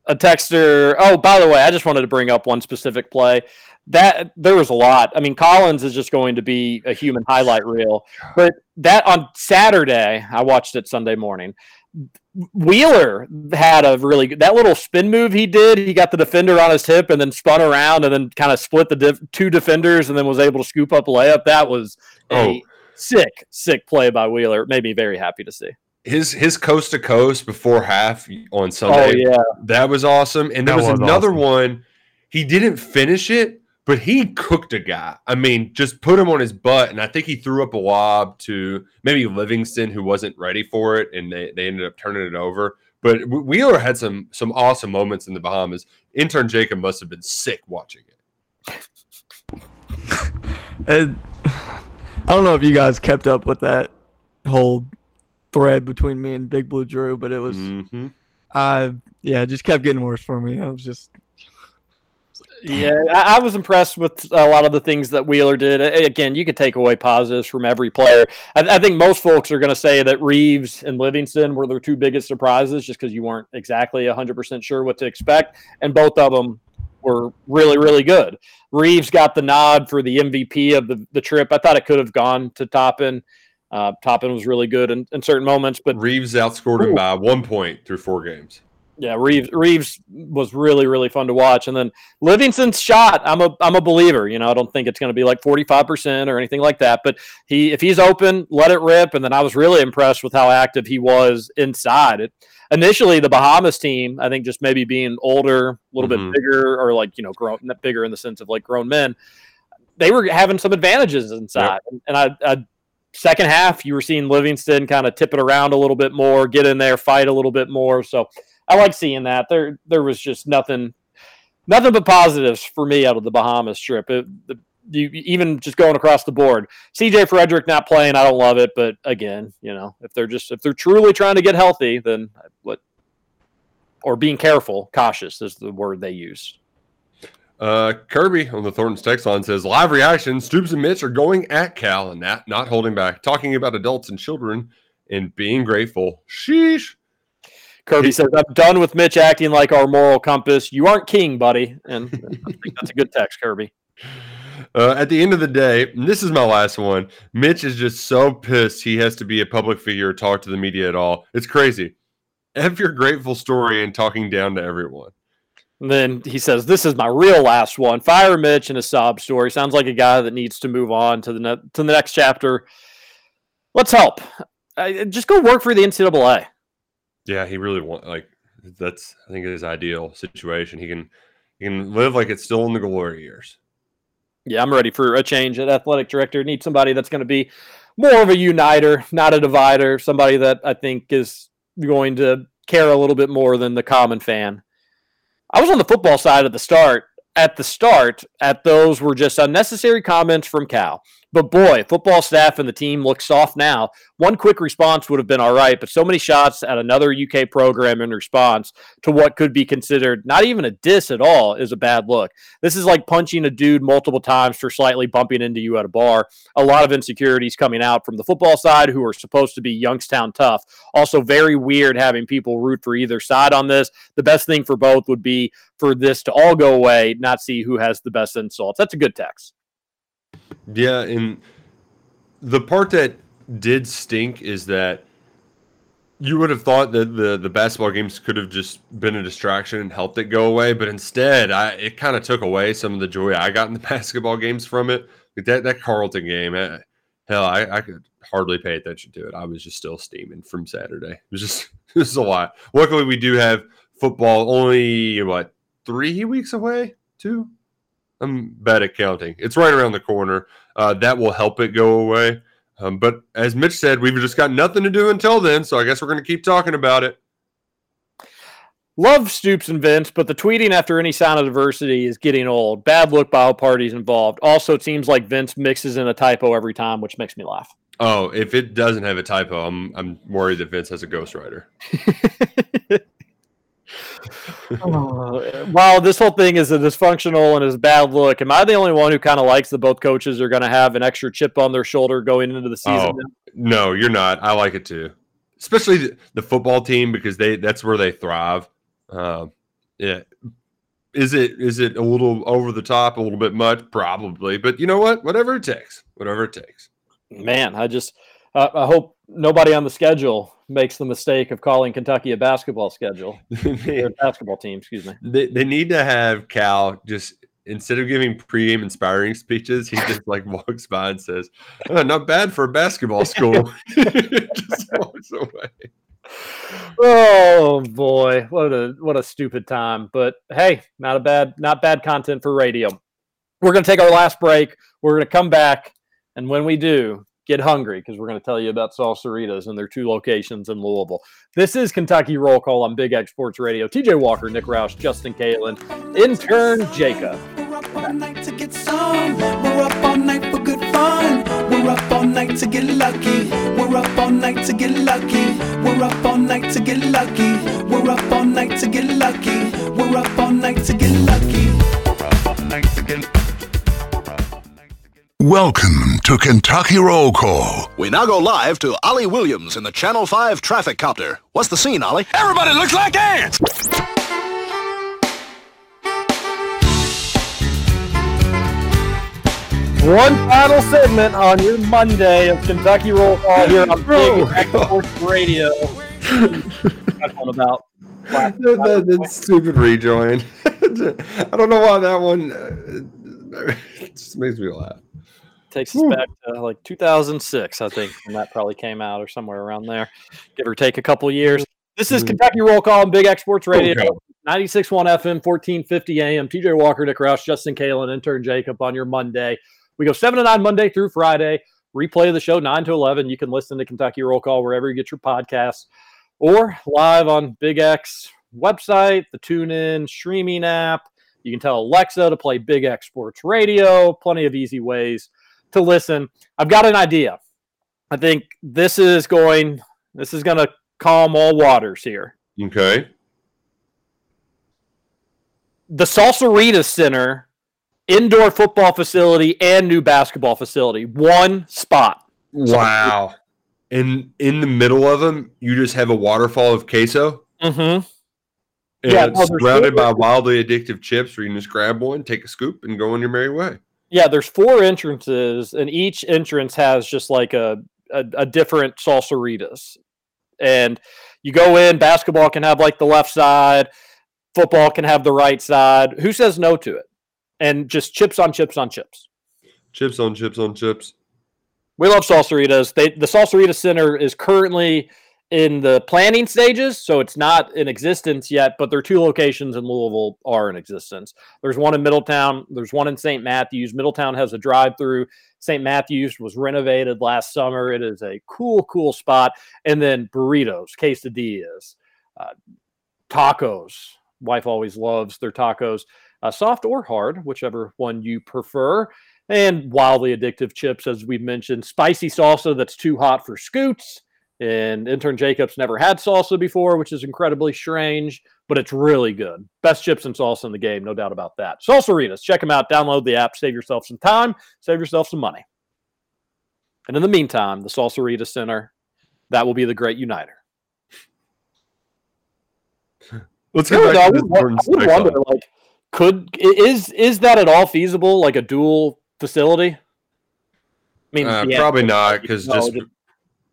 A texter. Oh, by the way, I just wanted to bring up one specific play. That there was a lot. I mean, Collins is just going to be a human highlight reel. But that on Saturday, I watched it Sunday morning. Wheeler had a really good, that little spin move he did. He got the defender on his hip and then spun around and then kind of split the diff, two defenders and then was able to scoop up a layup. That was a oh. sick, sick play by Wheeler. It made me very happy to see. His his coast to coast before half on Sunday. Oh, yeah. That was awesome. And there that was, was another awesome. one. He didn't finish it, But he cooked a guy. I mean, just put him on his butt, and I think he threw up a lob to maybe Livingston, who wasn't ready for it, and they, they ended up turning it over. But Wheeler had some some awesome moments in the Bahamas. Intern Jacob must have been sick watching it. And I don't know if you guys kept up with that whole thread between me and Big Blue Drew, but it was mm-hmm. – I yeah, it just kept getting worse for me. I was just – Yeah, I was impressed with a lot of the things that Wheeler did. Again, you could take away positives from every player. I, I think most folks are going to say that Reeves and Livingston were their two biggest surprises just because you weren't exactly one hundred percent sure what to expect, and both of them were really, really good. Reeves got the nod for the M V P of the, the trip. I thought it could have gone to Toppin. Uh, Toppin was really good in, in certain moments. But Reeves outscored ooh. him by one point through four games. Yeah, Reeves Reeves was really, really fun to watch. And then Livingston's shot, I'm a I'm a believer. You know, I don't think it's going to be like forty-five percent or anything like that. But he if he's open, let it rip. And then I was really impressed with how active he was inside. It, initially, the Bahamas team, I think just maybe being older, a little mm-hmm. bit bigger, or like, you know, grown bigger in the sense of like grown men, they were having some advantages inside. Yep. And I, I second half, you were seeing Livingston kind of tip it around a little bit more, get in there, fight a little bit more. So I like seeing that. There there was just nothing nothing but positives for me out of the Bahamas trip. It, the, you, even just going across the board. C J. Frederick not playing, I don't love it, but again, you know, if they're just if they're truly trying to get healthy, then what or being careful, cautious is the word they use. Uh, Kirby on the Thornton's text line says, live reaction, Stoops and Mitch are going at Cal and not, not holding back, talking about adults and children and being grateful. Sheesh. Kirby says, I'm done with Mitch acting like our moral compass. You aren't king, buddy. And I think that's a good text, Kirby. Uh, at the end of the day, and this is my last one, Mitch is just so pissed he has to be a public figure, talk to the media at all. It's crazy. F your grateful story and talking down to everyone. And then he says, this is my real last one. Fire Mitch and a sob story. Sounds like a guy that needs to move on to the, ne- to the next chapter. Let's help. Uh, just go work for the N C double A. Yeah, he really want like that's I think his ideal situation. He can he can live like it's still in the glory years. Yeah, I'm ready for a change at athletic director. Need somebody that's going to be more of a uniter, not a divider. Somebody that I think is going to care a little bit more than the common fan. I was on the football side at the start. At the start, at those were just unnecessary comments from Cal. But boy, football staff and the team look soft now. One quick response would have been all right, but so many shots at another U K program in response to what could be considered not even a diss at all is a bad look. This is like punching a dude multiple times for slightly bumping into you at a bar. A lot of insecurities coming out from the football side who are supposed to be Youngstown tough. Also very weird having people root for either side on this. The best thing for both would be for this to all go away, not see who has the best insults. That's a good text. Yeah, and the part that did stink is that you would have thought that the, the basketball games could have just been a distraction and helped it go away, but instead I it kind of took away some of the joy I got in the basketball games from it. Like that, that Carlton game, I, hell, I, I could hardly pay attention to it. I was just still steaming from Saturday. It was just it was a lot. Luckily, we do have football only, what, three weeks away? Two? I'm bad at counting. It's right around the corner. Uh, that will help it go away. Um, but as Mitch said, we've just got nothing to do until then, so I guess we're going to keep talking about it. Love Stoops and Vince, but the tweeting after any sign of adversity is getting old. Bad look by all parties involved. Also, it seems like Vince mixes in a typo every time, which makes me laugh. Oh, if it doesn't have a typo, I'm I'm worried that Vince has a ghostwriter. uh, while this whole thing is a dysfunctional and is a bad look, am I the only one who kind of likes that both coaches are going to have an extra chip on their shoulder going into the season? Oh, no, you're not. I like it too, especially the, the football team because they that's where they thrive. Uh, yeah, is it is it a little over the top, a little bit much, probably, but you know what? Whatever it takes, whatever it takes. Man, I just uh, I hope nobody on the schedule makes the mistake of calling Kentucky a basketball schedule. a basketball team, excuse me. They, they need to have Cal just, instead of giving pregame inspiring speeches, he just like walks by and says, oh, not bad for a basketball school. Just walks away. Oh, boy. What a what a stupid time. But, hey, not a bad not bad content for radio. We're going to take our last break. We're going to come back, and when we do, get hungry, because we're going to tell you about Salsaritas and their two locations in Louisville. This is Kentucky Roll Call on Big X Sports Radio. T J Walker, Nick Roush, Justin Kalen, intern Jacob. We're up all night to get some. We're up all night for good fun. We're up all night to get lucky. We're up all night to get lucky. We're up all night to get lucky. We're up all night to get lucky. We're up all night to get lucky. We're up all night to get lucky. Welcome to Kentucky Roll Call. We now go live to Ollie Williams in the Channel five traffic copter. What's the scene, Ollie? Everybody looks like ants! One final segment on your Monday of Kentucky Roll Call here on Big X Sports Radio. That's one about. That, that, that's stupid rejoin. I don't know why that one uh, it just makes me laugh. Takes us back to like two thousand six, I think, and that probably came out or somewhere around there, give or take a couple years. This is Kentucky Roll Call on Big X Sports Radio, ninety-six point one F M, fourteen fifty A M. T J Walker, Nick Roush, Justin Kalen, intern Jacob on your Monday. We go seven to nine Monday through Friday. Replay of the show nine to eleven. You can listen to Kentucky Roll Call wherever you get your podcasts or live on Big X website, the TuneIn streaming app. You can tell Alexa to play Big X Sports Radio. Plenty of easy ways to listen. I've got an idea. I think this is going, this is going to calm all waters here. Okay. The Salsarita Center, indoor football facility and new basketball facility. One spot. Wow. And in the middle of them, you just have a waterfall of queso? Mm-hmm. And yeah, it's no, surrounded by wildly addictive chips where you can just grab one, take a scoop, and go on your merry way. Yeah, there's four entrances, and each entrance has just like a, a, a different salsaritas. And you go in, basketball can have like the left side, football can have the right side. Who says no to it? And just chips on chips on chips. Chips on chips on chips. We love salsaritas. They, the Salsarita Center is currently in the planning stages, so it's not in existence yet, but their two locations in Louisville are in existence. There's one in Middletown. There's one in Saint Matthews. Middletown has a drive-through. Saint Matthews was renovated last summer. It is a cool, cool spot. And then burritos, quesadillas, uh, tacos. Wife always loves their tacos, uh, soft or hard, whichever one you prefer. And wildly addictive chips, as we've mentioned. Spicy salsa that's too hot for Scoots. And intern Jacob's never had salsa before, which is incredibly strange, but it's really good. Best chips and salsa in the game, no doubt about that. Salsaritas, check them out. Download the app. Save yourself some time. Save yourself some money. And in the meantime, the Salsarita Center, that will be the great uniter. Let's go. I would, I would wonder, like, could is is that at all feasible? Like a dual facility? I mean, uh, yeah, probably not, because you know, just.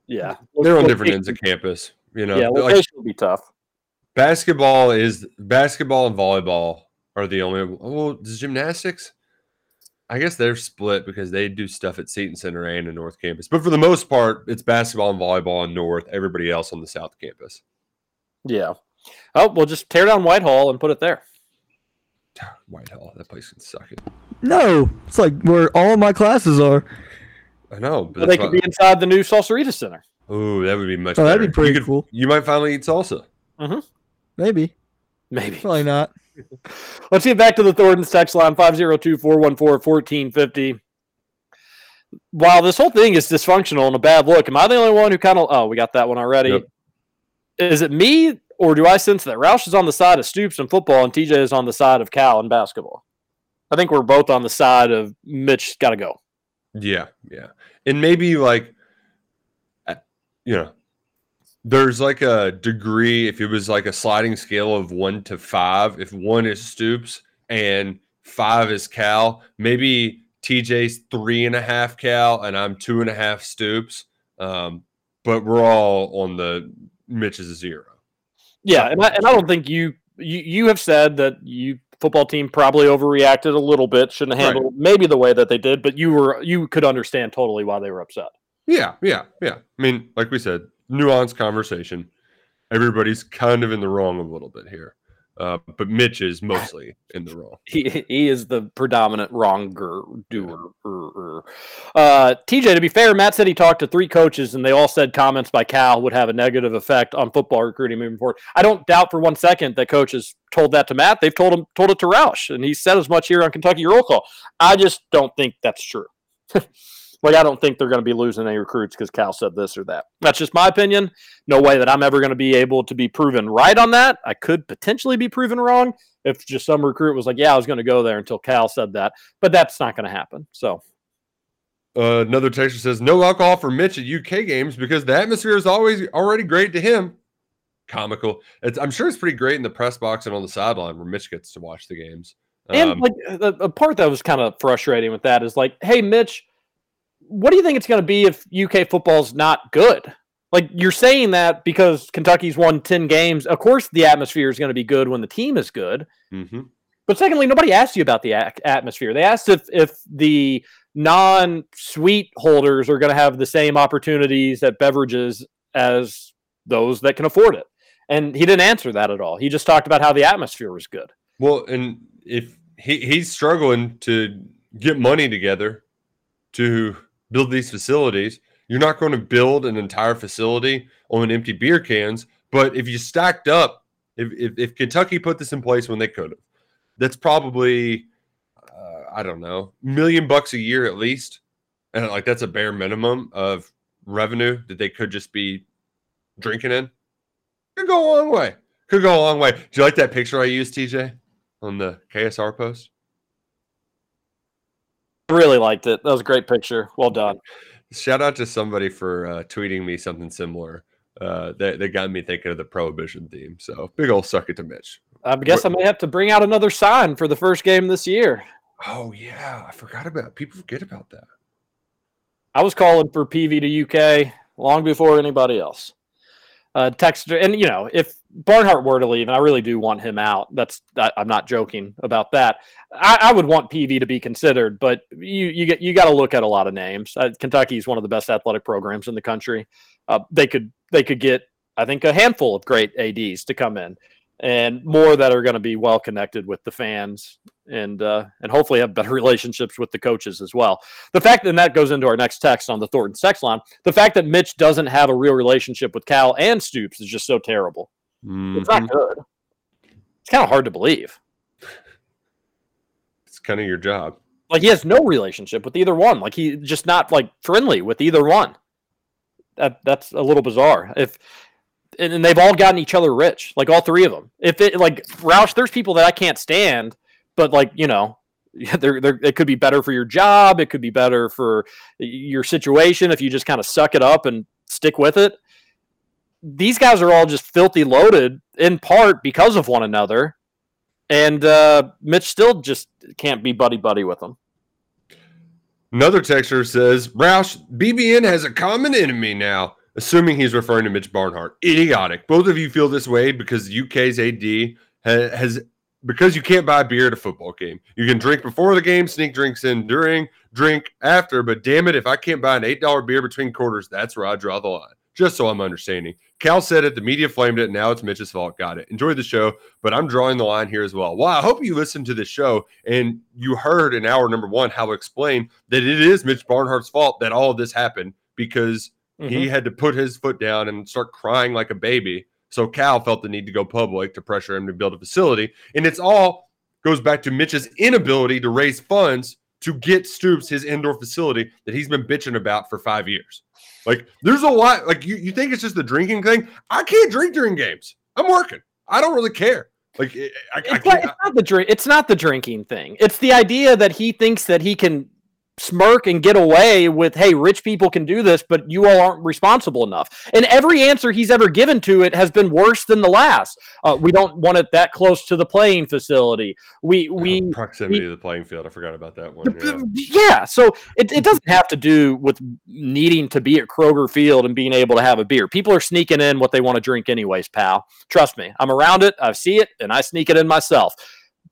Yeah, they're on different ends of campus. You know, yeah, location like, will be tough. Basketball is basketball and volleyball are the only. Oh, does gymnastics? I guess they're split because they do stuff at Seton Center and in North Campus. But for the most part, it's basketball and volleyball on North. Everybody else on the South Campus. Yeah. Oh, we'll just tear down Whitehall and put it there. Whitehall, that place can suck it. No, it's like where all of my classes are. I know, but so they could be inside the new Salsarita Center. Oh, that would be much. Oh, better. That'd be pretty you could, cool. You might finally eat salsa. Mm-hmm. Maybe, maybe, probably not. Let's get back to the Thornton's text line five oh two, four one four, one four five oh. While this whole thing is dysfunctional and a bad look, am I the only one who kind of? Oh, we got that one already. Yep. Is it me, or do I sense that Roush is on the side of Stoops in football and T J is on the side of Cal in basketball? I think we're both on the side of Mitch. Got to go. Yeah, yeah. And maybe, like, you know, there's, like, a degree, if it was, like, a sliding scale of one to five, if one is Stoops and five is Cal, maybe T J's three and a half Cal and I'm two and a half Stoops, um, but we're all on the Mitch's zero. Yeah, and I, and I don't think you, you, you have said that you – football team probably overreacted a little bit. Shouldn't have handled right. Maybe the way that they did, but you were you could understand totally why they were upset. Yeah, yeah, yeah. I mean, like we said, nuanced conversation. Everybody's kind of in the wrong a little bit here. Uh, but Mitch is mostly in the role. He, he is the predominant wronger doer. Uh, T J, to be fair, Matt said he talked to three coaches, and they all said comments by Cal would have a negative effect on football recruiting moving forward. I don't doubt for one second that coaches told that to Matt. They've told him told it to Roush, and he said as much here on Kentucky Roll Call. I just don't think that's true. Like, I don't think they're going to be losing any recruits because Cal said this or that. That's just my opinion. No way that I'm ever going to be able to be proven right on that. I could potentially be proven wrong if just some recruit was like, yeah, I was going to go there until Cal said that. But that's not going to happen. So, uh, another texter says, no alcohol for Mitch at U K games because the atmosphere is always already great to him. Comical. It's, I'm sure it's pretty great in the press box and on the sideline where Mitch gets to watch the games. And um, like a, a part that was kind of frustrating with that is like, hey, Mitch, what do you think it's going to be if U K football's not good? Like, you're saying that because Kentucky's won ten games. Of course the atmosphere is going to be good when the team is good. Mm-hmm. But secondly, nobody asked you about the atmosphere. They asked if, if the non-suite holders are going to have the same opportunities at beverages as those that can afford it. And he didn't answer that at all. He just talked about how the atmosphere was good. Well, and if he, he's struggling to get money together to build these facilities. You're not going to build an entire facility on empty beer cans, but if you stacked up, if if, if Kentucky put this in place when they could have, that's probably, uh, I don't know, million bucks a year at least. And like, that's a bare minimum of revenue that they could just be drinking in. Could go a long way. Could go a long way. Do you like that picture I used, T J, on the K S R post? Really liked it. That was a great picture. Well done. Shout out to somebody for uh, tweeting me something similar. Uh, that, that got me thinking of the Prohibition theme. So big old suck it to Mitch. I guess what, I may have to bring out another sign for the first game this year. Oh, yeah. I forgot about it. People forget about that. I was calling for Peevy to U K long before anybody else. Uh, text, and, you know, if Barnhart were to leave, and I really do want him out, that's I, I'm not joking about that. I, I would want Peevy to be considered, but you you get you got to look at a lot of names. Uh, Kentucky is one of the best athletic programs in the country. Uh, they could they could get, I think, a handful of great A Ds to come in, and more that are going to be well connected with the fans, and uh, and hopefully have better relationships with the coaches as well. The fact, and that goes into our next text on the Thornton's text line, the fact that Mitch doesn't have a real relationship with Cal and Stoops is just so terrible. Mm-hmm. It's not good. It's kind of hard to believe. It's kind of your job. Like, he has no relationship with either one. Like, he's just not, like, friendly with either one. That That's a little bizarre. If... And they've all gotten each other rich, like all three of them. If it like Roush, there's people that I can't stand, but like, you know, they're, they're, it could be better for your job. It could be better for your situation if you just kind of suck it up and stick with it. These guys are all just filthy loaded in part because of one another. And uh, Mitch still just can't be buddy-buddy with them. Another texter says, Roush, B B N has a common enemy now. Assuming he's referring to Mitch Barnhart. Idiotic. Both of you feel this way because U K's A D has, because you can't buy beer at a football game. You can drink before the game, sneak drinks in during, drink after, but damn it, if I can't buy an eight dollar beer between quarters, that's where I draw the line. Just so I'm understanding. Cal said it, the media flamed it, and now it's Mitch's fault. Got it. Enjoy the show, but I'm drawing the line here as well. Well, I hope you listened to this show, and you heard in hour number one how I explained that it is Mitch Barnhart's fault that all of this happened because Mm-hmm. he had to put his foot down and start crying like a baby. So Cal felt the need to go public to pressure him to build a facility. And it's all goes back to Mitch's inability to raise funds to get Stoops his indoor facility that he's been bitching about for five years. Like, there's a lot. Like, you, you think it's just the drinking thing? I can't drink during games. I'm working. I don't really care. Like, I, I, it's, I can't, it's not the drink. It's not the drinking thing. It's the idea that he thinks that he can smirk and get away with, hey, rich people can do this, but you all aren't responsible enough. And every answer he's ever given to it has been worse than the last. Uh, we don't want it that close to the playing facility. We we oh, proximity we, to the playing field. I forgot about that one. Yeah. yeah so it, it doesn't have to do with needing to be at Kroger Field and being able to have a beer. People are sneaking in what they want to drink anyways, pal. Trust me. I'm around it. I see it, and I sneak it in myself.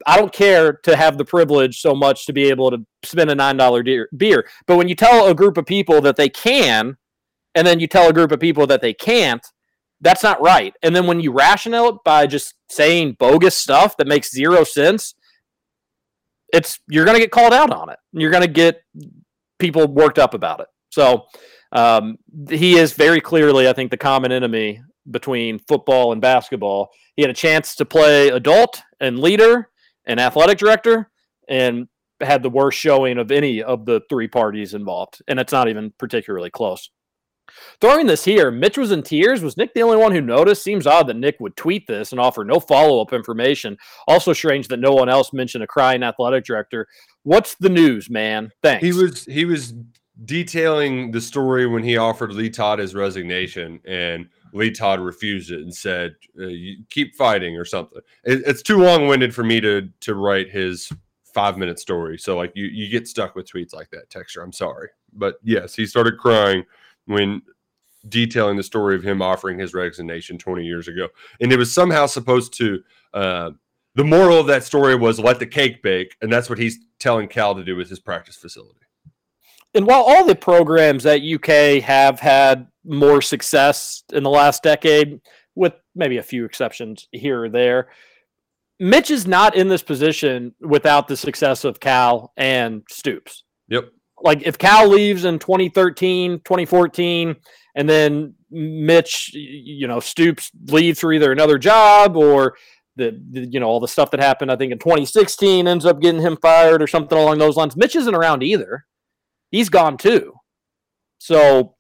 I don't care to have the privilege so much to be able to spend a nine dollar beer. But when you tell a group of people that they can, and then you tell a group of people that they can't, that's not right. And then when you rationale it by just saying bogus stuff that makes zero sense, it's you're going to get called out on it. You're going to get people worked up about it. So um, he is very clearly, I think, the common enemy between football and basketball. He had a chance to play adult and leader and athletic director and had the worst showing of any of the three parties involved. And it's not even particularly close. Throwing this here, Mitch was in tears. Was Nick the only one who noticed? Seems odd that Nick would tweet this and offer no follow-up information. Also strange that no one else mentioned a crying athletic director. What's the news, man? Thanks. He was he was detailing the story when he offered Lee Todd his resignation, and Lee Todd refused it and said, uh, you keep fighting or something. It, it's too long-winded for me to to write his five-minute story. So, like, you, you get stuck with tweets like that, Texture. I'm sorry. But, yes, he started crying when detailing the story of him offering his resignation twenty years ago. And it was somehow supposed to, uh, the moral of that story was let the cake bake. And that's what he's telling Cal to do with his practice facility. And while all the programs at U K have had more success in the last decade, with maybe a few exceptions here or there, Mitch is not in this position without the success of Cal and Stoops. Yep. Like, if Cal leaves in twenty thirteen, twenty fourteen, and then Mitch, you know, Stoops leaves for either another job or, the, the you know, all the stuff that happened, I think, in twenty sixteen ends up getting him fired or something along those lines. Mitch isn't around either. He's gone, too. So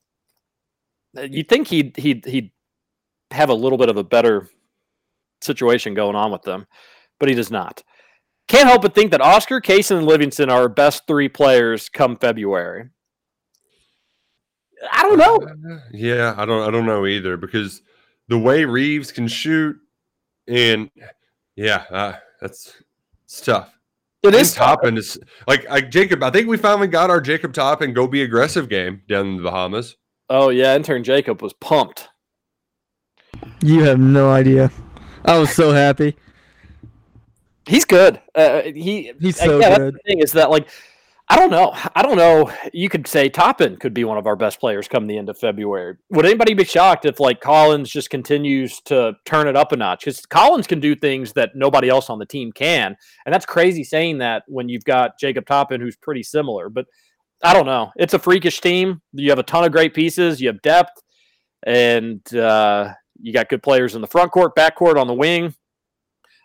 you'd think he'd, he'd, he'd have a little bit of a better situation going on with them, but he does not. Can't help but think that Oscar, Kaysen, and Livingston are our best three players come February. I don't know. Yeah, I don't I don't know either, because the way Reeves can shoot, and yeah, uh, that's it's tough. It is tough. Toppin is like, like Jacob, I think we finally got our Jacob Toppin go be aggressive game down in the Bahamas. Oh yeah, intern Jacob was pumped. You have no idea. I was so happy. He's good. Uh, he he's so yeah, good. That's the thing is that, like, I don't know. I don't know. You could say Toppin could be one of our best players come the end of February. Would anybody be shocked if, like, Collins just continues to turn it up a notch? Because Collins can do things that nobody else on the team can, and that's crazy saying that when you've got Jacob Toppin, who's pretty similar. But I don't know. It's a freakish team. You have a ton of great pieces. You have depth, and uh, you got good players in the front court, back court, on the wing.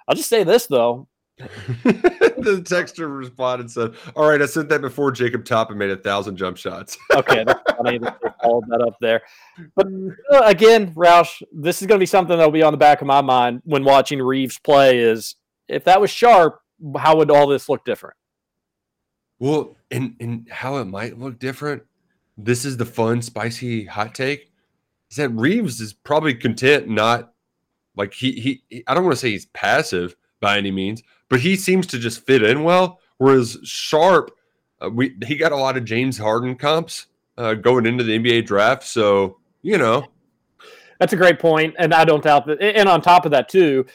I'll just say this, though. The texter responded and said, all right, I sent that before Jacob Toppin made a thousand jump shots. Okay, that's funny that they called that up there. But uh, again, Roush, this is going to be something that will be on the back of my mind when watching Reeves play is, if that was sharp, how would all this look different? Well, and, and how it might look different, this is the fun, spicy hot take, is that Reeves is probably content not, like, he, he I don't want to say he's passive by any means, but he seems to just fit in well. Whereas Sharp, uh, we he got a lot of James Harden comps uh, going into the N B A draft. So, you know. That's a great point, and I don't doubt that. And on top of that, too,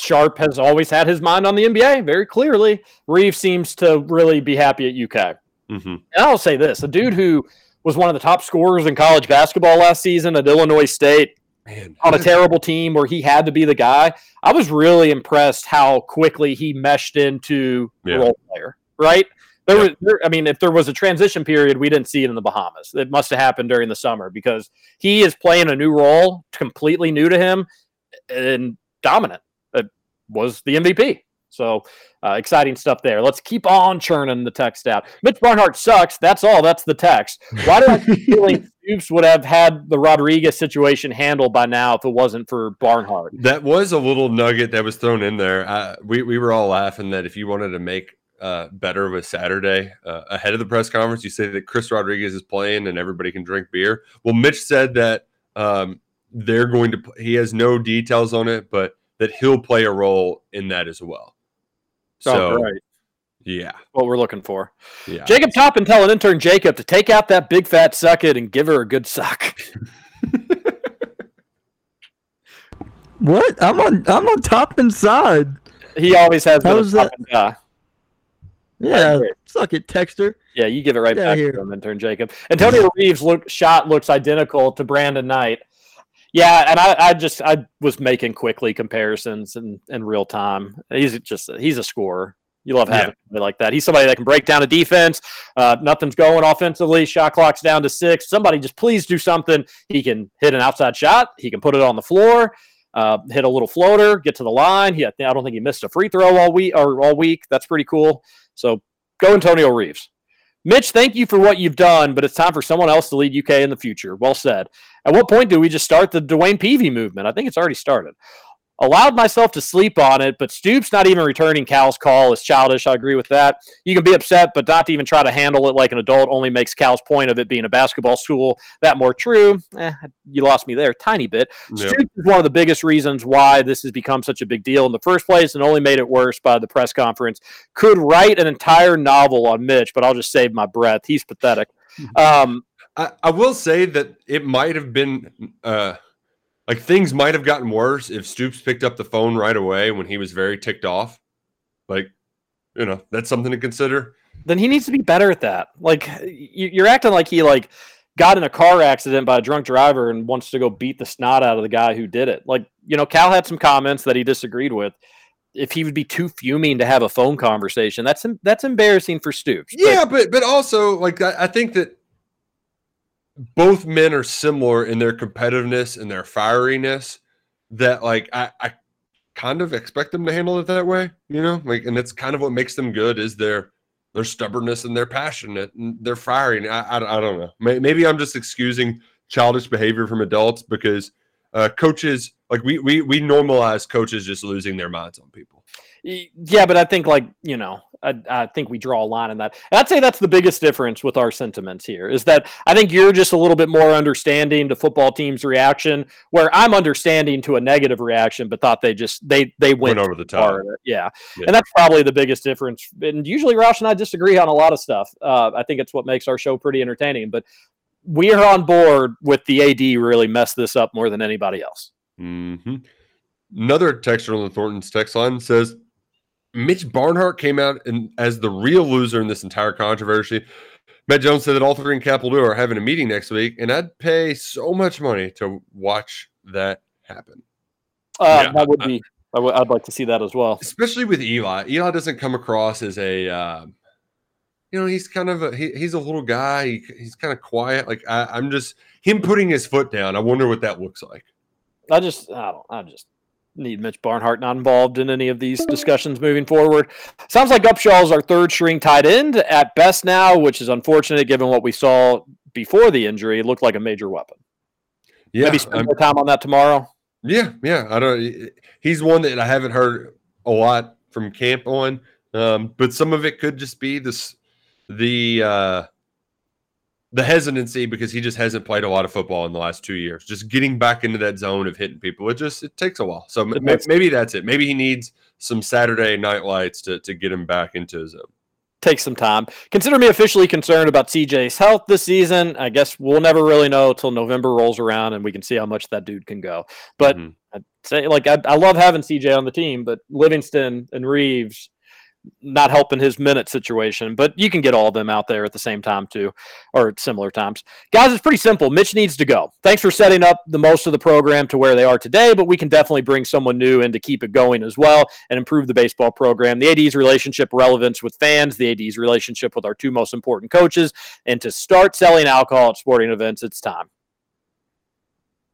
Sharp has always had his mind on the N B A, very clearly. Reeves seems to really be happy at U K. Mm-hmm. And I'll say this, a dude who was one of the top scorers in college basketball last season at Illinois State, man, on a terrible team where he had to be the guy, I was really impressed how quickly he meshed into yeah. the role player, right? There yeah. was, there, I mean, if there was a transition period, we didn't see it in the Bahamas. It must have happened during the summer because he is playing a new role, completely new to him, and dominant. It was the M V P. So uh, exciting stuff there. Let's keep on churning the text out. Mitch Barnhart sucks. That's all. That's the text. Why do I keep feeling Stoops would have had the Rodriguez situation handled by now if it wasn't for Barnhart? That was a little nugget that was thrown in there. I, we, we were all laughing that if you wanted to make uh, better with Saturday uh, ahead of the press conference, you say that Chris Rodriguez is playing and everybody can drink beer. Well, Mitch said that um, they're going to – he has no details on it, but that he'll play a role in that as well. So, oh, right. Yeah. What we're looking for. Yeah. Jacob Toppin telling intern Jacob to take out that big fat suck it and give her a good suck. What? I'm on I'm on Toppin's side. He always has been a Toppin guy. Yeah, suck it, Texter. Yeah, you give it right back to him, intern Jacob. Antonio Reeves' look, shot looks identical to Brandon Knight. Yeah, and I, I just I was making quickly comparisons in, in real time. He's just he's a scorer. You love having yeah. somebody like that. He's somebody that can break down a defense. Uh, nothing's going offensively. Shot clock's down to six. Somebody just please do something. He can hit an outside shot. He can put it on the floor. Uh, hit a little floater. Get to the line. He, I don't think he missed a free throw all week. Or all week. That's pretty cool. So go Antonio Reeves. Mitch, thank you for what you've done, but it's time for someone else to lead U K in the future. Well said. At what point do we just start the Dwayne Peevy movement? I think it's already started. Allowed myself to sleep on it, but Stoops not even returning Cal's call is childish. I agree with that. You can be upset, but not to even try to handle it like an adult only makes Cal's point of it being a basketball school that more true. Eh, you lost me there a tiny bit. Yeah. Stoops is one of the biggest reasons why this has become such a big deal in the first place and only made it worse by the press conference. Could write an entire novel on Mitch, but I'll just save my breath. He's pathetic. Um, I, I will say that it might have been uh... – like, things might have gotten worse if Stoops picked up the phone right away when he was very ticked off. Like, you know, that's something to consider. Then he needs to be better at that. Like, you're acting like he, like, got in a car accident by a drunk driver and wants to go beat the snot out of the guy who did it. Like, you know, Cal had some comments that he disagreed with. If he would be too fuming to have a phone conversation, that's that's embarrassing for Stoops. Yeah, but, but, but also, like, I, I think that both men are similar in their competitiveness and their fieriness that, like, I, I kind of expect them to handle it that way, you know? Like, and that's kind of what makes them good is their their stubbornness and their passionate and their firing. I, I, I don't know. Maybe I'm just excusing childish behavior from adults because uh, coaches, like, we, we, we normalize coaches just losing their minds on people. Yeah, but I think, like, you know, I, I think we draw a line in that. And I'd say that's the biggest difference with our sentiments here is that I think you're just a little bit more understanding to football team's reaction, where I'm understanding to a negative reaction, but thought they just they they went, went over the top. Yeah. yeah, and that's probably the biggest difference. And usually, Roush and I disagree on a lot of stuff. Uh, I think it's what makes our show pretty entertaining. But we are on board with the A D really messed this up more than anybody else. Mm-hmm. Another texter on the Thornton's text line says, Mitch Barnhart came out and as the real loser in this entire controversy. Matt Jones said that all three in Capital Blue are having a meeting next week, and I'd pay so much money to watch that happen. Uh, yeah, that would be. I, I would, I'd like to see that as well, especially with Eli. Eli doesn't come across as a, uh, you know, he's kind of a, he, he's a little guy. He, he's kind of quiet. Like I, I'm just him putting his foot down. I wonder what that looks like. I just, I don't, I just. Need Mitch Barnhart not involved in any of these discussions moving forward. Sounds like Upshaw is our third string tight end at best now, which is unfortunate given what we saw before the injury. It looked like a major weapon. Yeah, maybe spend I'm, more time on that tomorrow. Yeah, yeah. I don't. He's one that I haven't heard a lot from camp on, um, but some of it could just be this the uh, the hesitancy because he just hasn't played a lot of football in the last two years. Just getting back into that zone of hitting people, it just it takes a while. So m- makes- maybe that's it. Maybe he needs some Saturday night lights to, to get him back into his zone. Takes some time. Consider me officially concerned about C J's health this season. I guess we'll never really know until November rolls around and we can see how much that dude can go. But mm-hmm. I'd say, like, I, I love having C J on the team, but Livingston and Reeves not helping his minute situation, but you can get all of them out there at the same time too, or at similar times. Guys, it's pretty simple. Mitch needs to go. Thanks for setting up the most of the program to where they are today, but we can definitely bring someone new in to keep it going as well and improve the baseball program. The A D's relationship relevance with fans, the A D's relationship with our two most important coaches, and to start selling alcohol at sporting events, it's time.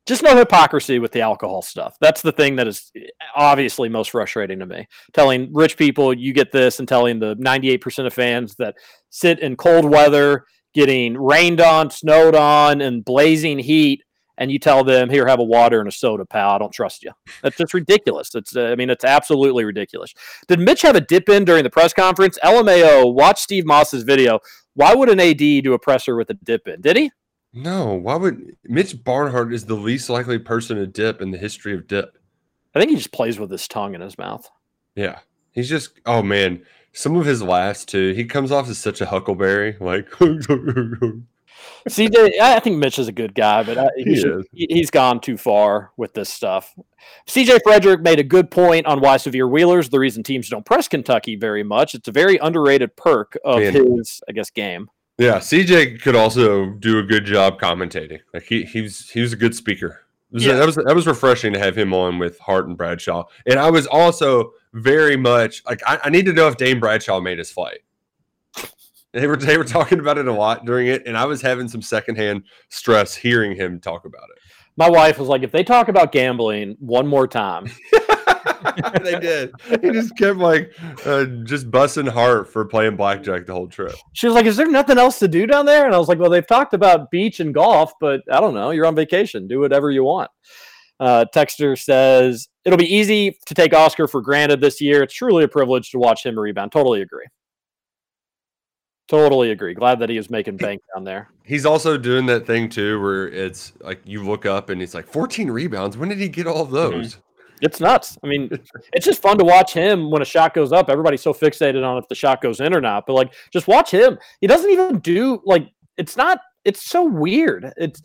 Just no hypocrisy with the alcohol stuff. That's the thing that is obviously most frustrating to me. Telling rich people you get this and telling the ninety-eight percent of fans that sit in cold weather, getting rained on, snowed on, and blazing heat, and you tell them, here, have a water and a soda, pal. I don't trust you. That's just ridiculous. It's, uh, I mean, it's absolutely ridiculous. Did Mitch have a dip in during the press conference? L M A O, watch Steve Moss's video. Why would an A D do a presser with a dip in? Did he? No, why would Mitch Barnhart is the least likely person to dip in the history of dip? I think he just plays with his tongue in his mouth. Yeah, he's just oh man, some of his laughs too. He comes off as such a huckleberry. Like, C J, I think Mitch is a good guy, but I, he he should, he's gone too far with this stuff. C J. Frederick made a good point on why Severe Wheeler's the reason teams don't press Kentucky very much. It's a very underrated perk of man. his, I guess, game. Yeah, C J could also do a good job commentating. Like he, he was, he was a good speaker. was, yeah. that was that was refreshing to have him on with Hart and Bradshaw. And I was also very much like, I, I need to know if Dane Bradshaw made his flight. They were they were talking about it a lot during it, and I was having some secondhand stress hearing him talk about it. My wife was like, if they talk about gambling one more time. They did. He just kept like uh, just busting Hart for playing blackjack the whole trip. She was like, is there nothing else to do down there? And I was like, well, they've talked about beach and golf, but I don't know. You're on vacation. Do whatever you want. Uh, Texter says, it'll be easy to take Oscar for granted this year. It's truly a privilege to watch him rebound. Totally agree. Totally agree. Glad that he was making bank down there. He's also doing that thing, too, where it's like you look up and it's like fourteen rebounds. When did he get all those? Mm-hmm. It's nuts. I mean, it's just fun to watch him when a shot goes up. Everybody's so fixated on if the shot goes in or not. But, like, just watch him. He doesn't even do, like, it's not, it's so weird. It's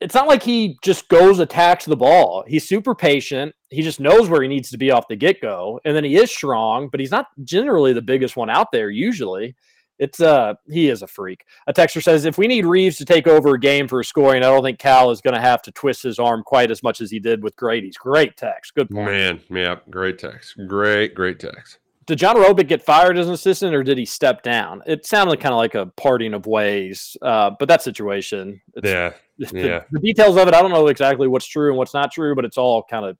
it's not like he just goes, attacks the ball. He's super patient. He just knows where he needs to be off the get-go. And then he is strong, but he's not generally the biggest one out there usually. It's uh he is a freak. A texter says, if we need Reeves to take over a game for scoring, I don't think Cal is going to have to twist his arm quite as much as he did with Grady's. Great text. Good point. Man, yeah, great text. Great, great text. Did John Robick get fired as an assistant, or did he step down? It sounded kind of like a parting of ways, uh, but that situation. It's, yeah, it's yeah. The, the details of it, I don't know exactly what's true and what's not true, but it's all kind of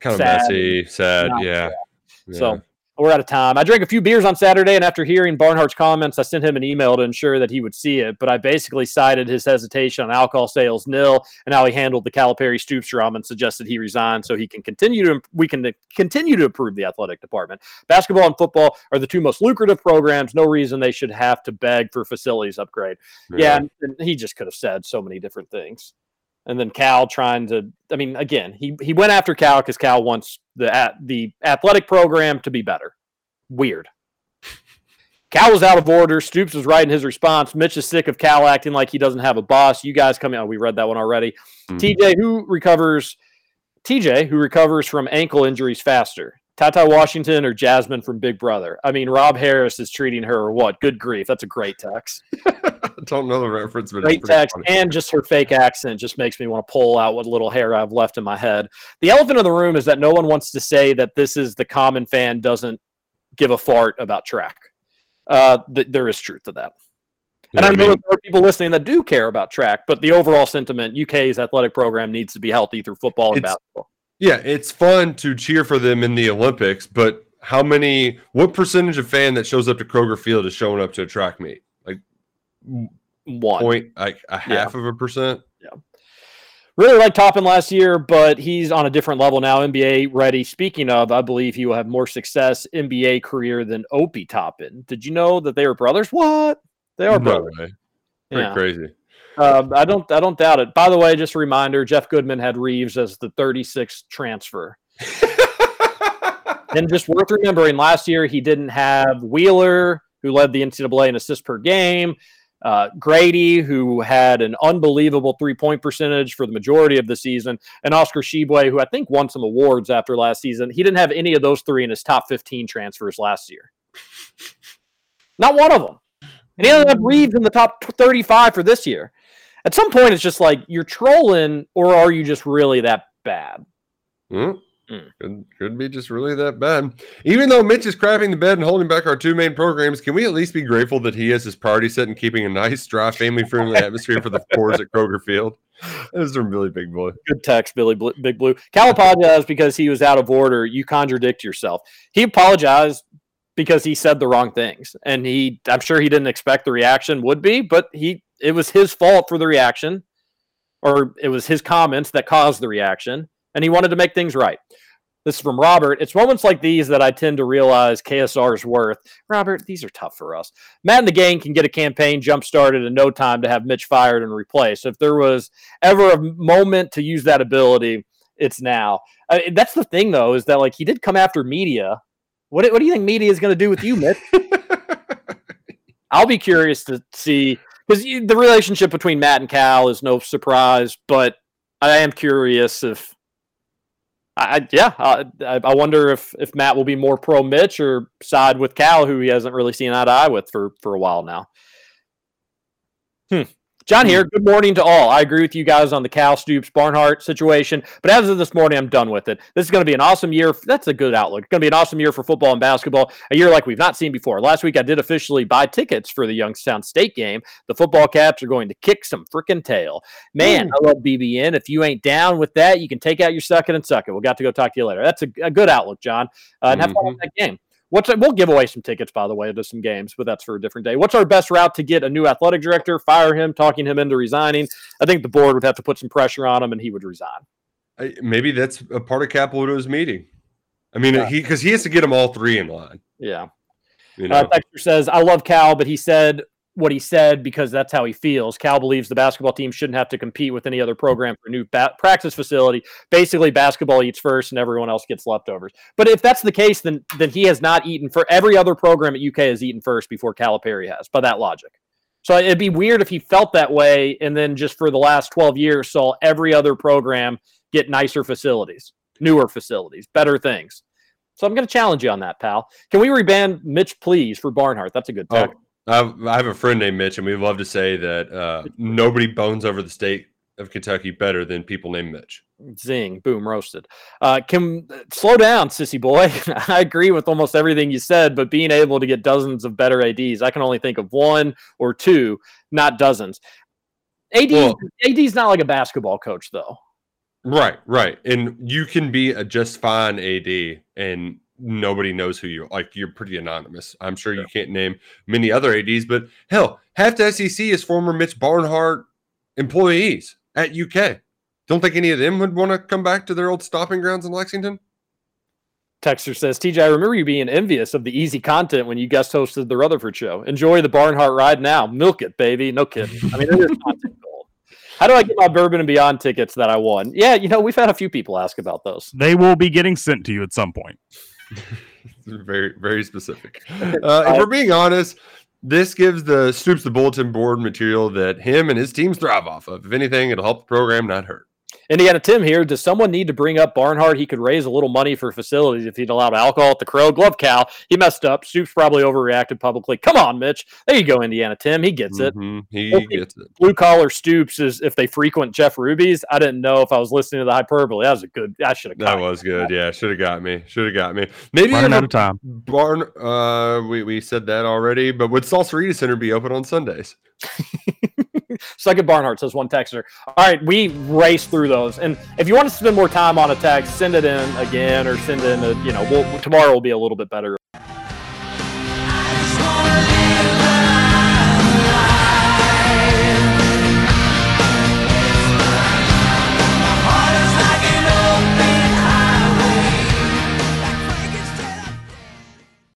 kind of messy, sad, yeah. yeah. So. We're out of time. I drank a few beers on Saturday, and after hearing Barnhart's comments, I sent him an email to ensure that he would see it, but I basically cited his hesitation on alcohol sales nil and how he handled the Calipari Stoops drama and suggested he resign so he can continue to we can continue to improve the athletic department. Basketball and football are the two most lucrative programs. No reason they should have to beg for facilities upgrade. Really? Yeah, and he just could have said so many different things. And then Cal trying to, I mean, again, he he went after Cal because Cal wants the at, the athletic program to be better. Weird. Cal was out of order. Stoops was right in his response. Mitch is sick of Cal acting like he doesn't have a boss. You guys coming out. Oh, we read that one already. Mm-hmm. T J, who recovers, T J, who recovers from ankle injuries faster? Tata Washington or Jasmine from Big Brother? I mean, Rob Harris is treating her or what? Good grief. That's a great text. I don't know the reference, but great text. Funny. And just her fake accent just makes me want to pull out what little hair I've left in my head. The elephant in the room is that no one wants to say that this is the common fan doesn't give a fart about track. Uh, th- there is truth to that. You and I know mean? there are people listening that do care about track, but the overall sentiment, U K's athletic program needs to be healthy through football and it's- basketball. Yeah, it's fun to cheer for them in the Olympics, but how many, what percentage of fan that shows up to Kroger Field is showing up to a track meet? Like one point, like a half yeah. of a percent. Yeah. Really liked Toppin last year, but he's on a different level now. N B A ready. Speaking of, I believe he will have more success N B A career than Opie Toppin. Did you know that they were brothers? What? They are brothers. No way. Pretty yeah. crazy. Um, I don't I don't doubt it. By the way, just a reminder, Jeff Goodman had Reeves as the thirty-sixth transfer. And just worth remembering, last year he didn't have Wheeler, who led the N C double A in assists per game, uh, Grady, who had an unbelievable three-point percentage for the majority of the season, and Oscar Tshiebwe, who I think won some awards after last season. He didn't have any of those three in his top fifteen transfers last year. Not one of them. And he ended up Reeves in the top thirty-five for this year. At some point, it's just like, you're trolling, or are you just really that bad? Mm. Mm. Could, could be just really that bad. Even though Mitch is crapping the bed and holding back our two main programs, can we at least be grateful that he has his priority set in keeping a nice, dry, family-friendly atmosphere for the fours at Kroger Field? This is from Billy Big Blue. Good text, Billy Blue, Big Blue. Cal apologized because he was out of order. You contradict yourself. He apologized because he said the wrong things, and he I'm sure he didn't expect the reaction would be, but he it was his fault for the reaction, or it was his comments that caused the reaction, and he wanted to make things right. This is from Robert. It's moments like these that I tend to realize K S R's worth. Robert, these are tough for us. Matt and the gang can get a campaign jump-started in no time to have Mitch fired and replaced. If there was ever a moment to use that ability, it's now. I mean, that's the thing, though, is that like he did come after media. What, what do you think media is going to do with you, Mitch? I'll be curious to see, because the relationship between Matt and Cal is no surprise, but I am curious if, I, yeah, I, I wonder if, if Matt will be more pro-Mitch or side with Cal, who he hasn't really seen eye to eye with for, for a while now. Hmm. John here. Good morning to all. I agree with you guys on the Cal, Stoops, Barnhart situation, but as of this morning, I'm done with it. This is going to be an awesome year. That's a good outlook. It's going to be an awesome year for football and basketball, a year like we've not seen before. Last week, I did officially buy tickets for the Youngstown State game. The football Caps are going to kick some freaking tail. Man, I love B B N. If you ain't down with that, you can take out your suck it and suck it. We'll got to go talk to you later. That's a, a good outlook, John. Uh, and have fun with that game. What's We'll give away some tickets, by the way, to some games, but that's for a different day. What's our best route to get a new athletic director, fire him, talking him into resigning? I think the board would have to put some pressure on him, and he would resign. Maybe that's a part of Capiluto's meeting. I mean, yeah. he because he has to get them all three in line. Yeah. You know? uh, Texter says, I love Cal, but he said what he said because that's how he feels. Cal believes the basketball team shouldn't have to compete with any other program for a new ba- practice facility. Basically, basketball eats first and everyone else gets leftovers. But if that's the case, then then he has not eaten for every other program at U K has eaten first before Calipari has, by that logic. So it'd be weird if he felt that way and then just for the last twelve years saw every other program get nicer facilities, newer facilities, better things. So I'm going to challenge you on that, pal. Can we rebrand Mitch, please, for Barnhart? That's a good talk. Oh. I have a friend named Mitch, and we love to say that uh, nobody bones over the state of Kentucky better than people named Mitch. Zing, boom, roasted. Uh, can slow down, sissy boy. I agree with almost everything you said, but being able to get dozens of better A Ds, I can only think of one or two, not dozens. A D, well, A D's not like a basketball coach, though. Right, right. And you can be a just fine A D and nobody knows who you are. Like, you're pretty anonymous. I'm sure you can't name many other A Ds, but hell, half the S E C is former Mitch Barnhart employees at U K. Don't think any of them would want to come back to their old stomping grounds in Lexington. Texter says, T J, I remember you being envious of the easy content when you guest hosted the Rutherford show. Enjoy the Barnhart ride now. Milk it, baby. No kidding. I mean, it is content gold. How do I get my Bourbon and Beyond tickets that I won? Yeah, you know, we've had a few people ask about those. They will be getting sent to you at some point. Very, very specific. Uh, if we're being honest, this gives the Stoops the bulletin board material that him and his teams thrive off of. If anything, it'll help the program, not hurt. Indiana Tim here. Does someone need to bring up Barnhart? He could raise a little money for facilities if he'd allowed alcohol at the Crow. Glove Cal. He messed up. Stoops probably overreacted publicly. Come on, Mitch. There you go, Indiana Tim. He gets it. Mm-hmm. He Only gets it. Blue collar Stoops is if they frequent Jeff Ruby's. I didn't know if I was listening to the hyperbole. That was a good. I should have. That was good. That. Yeah, should have got me. Should have got me. Maybe Barn out of time. Barn. Uh, we we said that already. But would Salsarita Center be open on Sundays? Second Barnhart says one texter. All right, we race through those, and if you want to spend more time on a text, send it in again, or send in a you know. We'll, tomorrow will be a little bit better.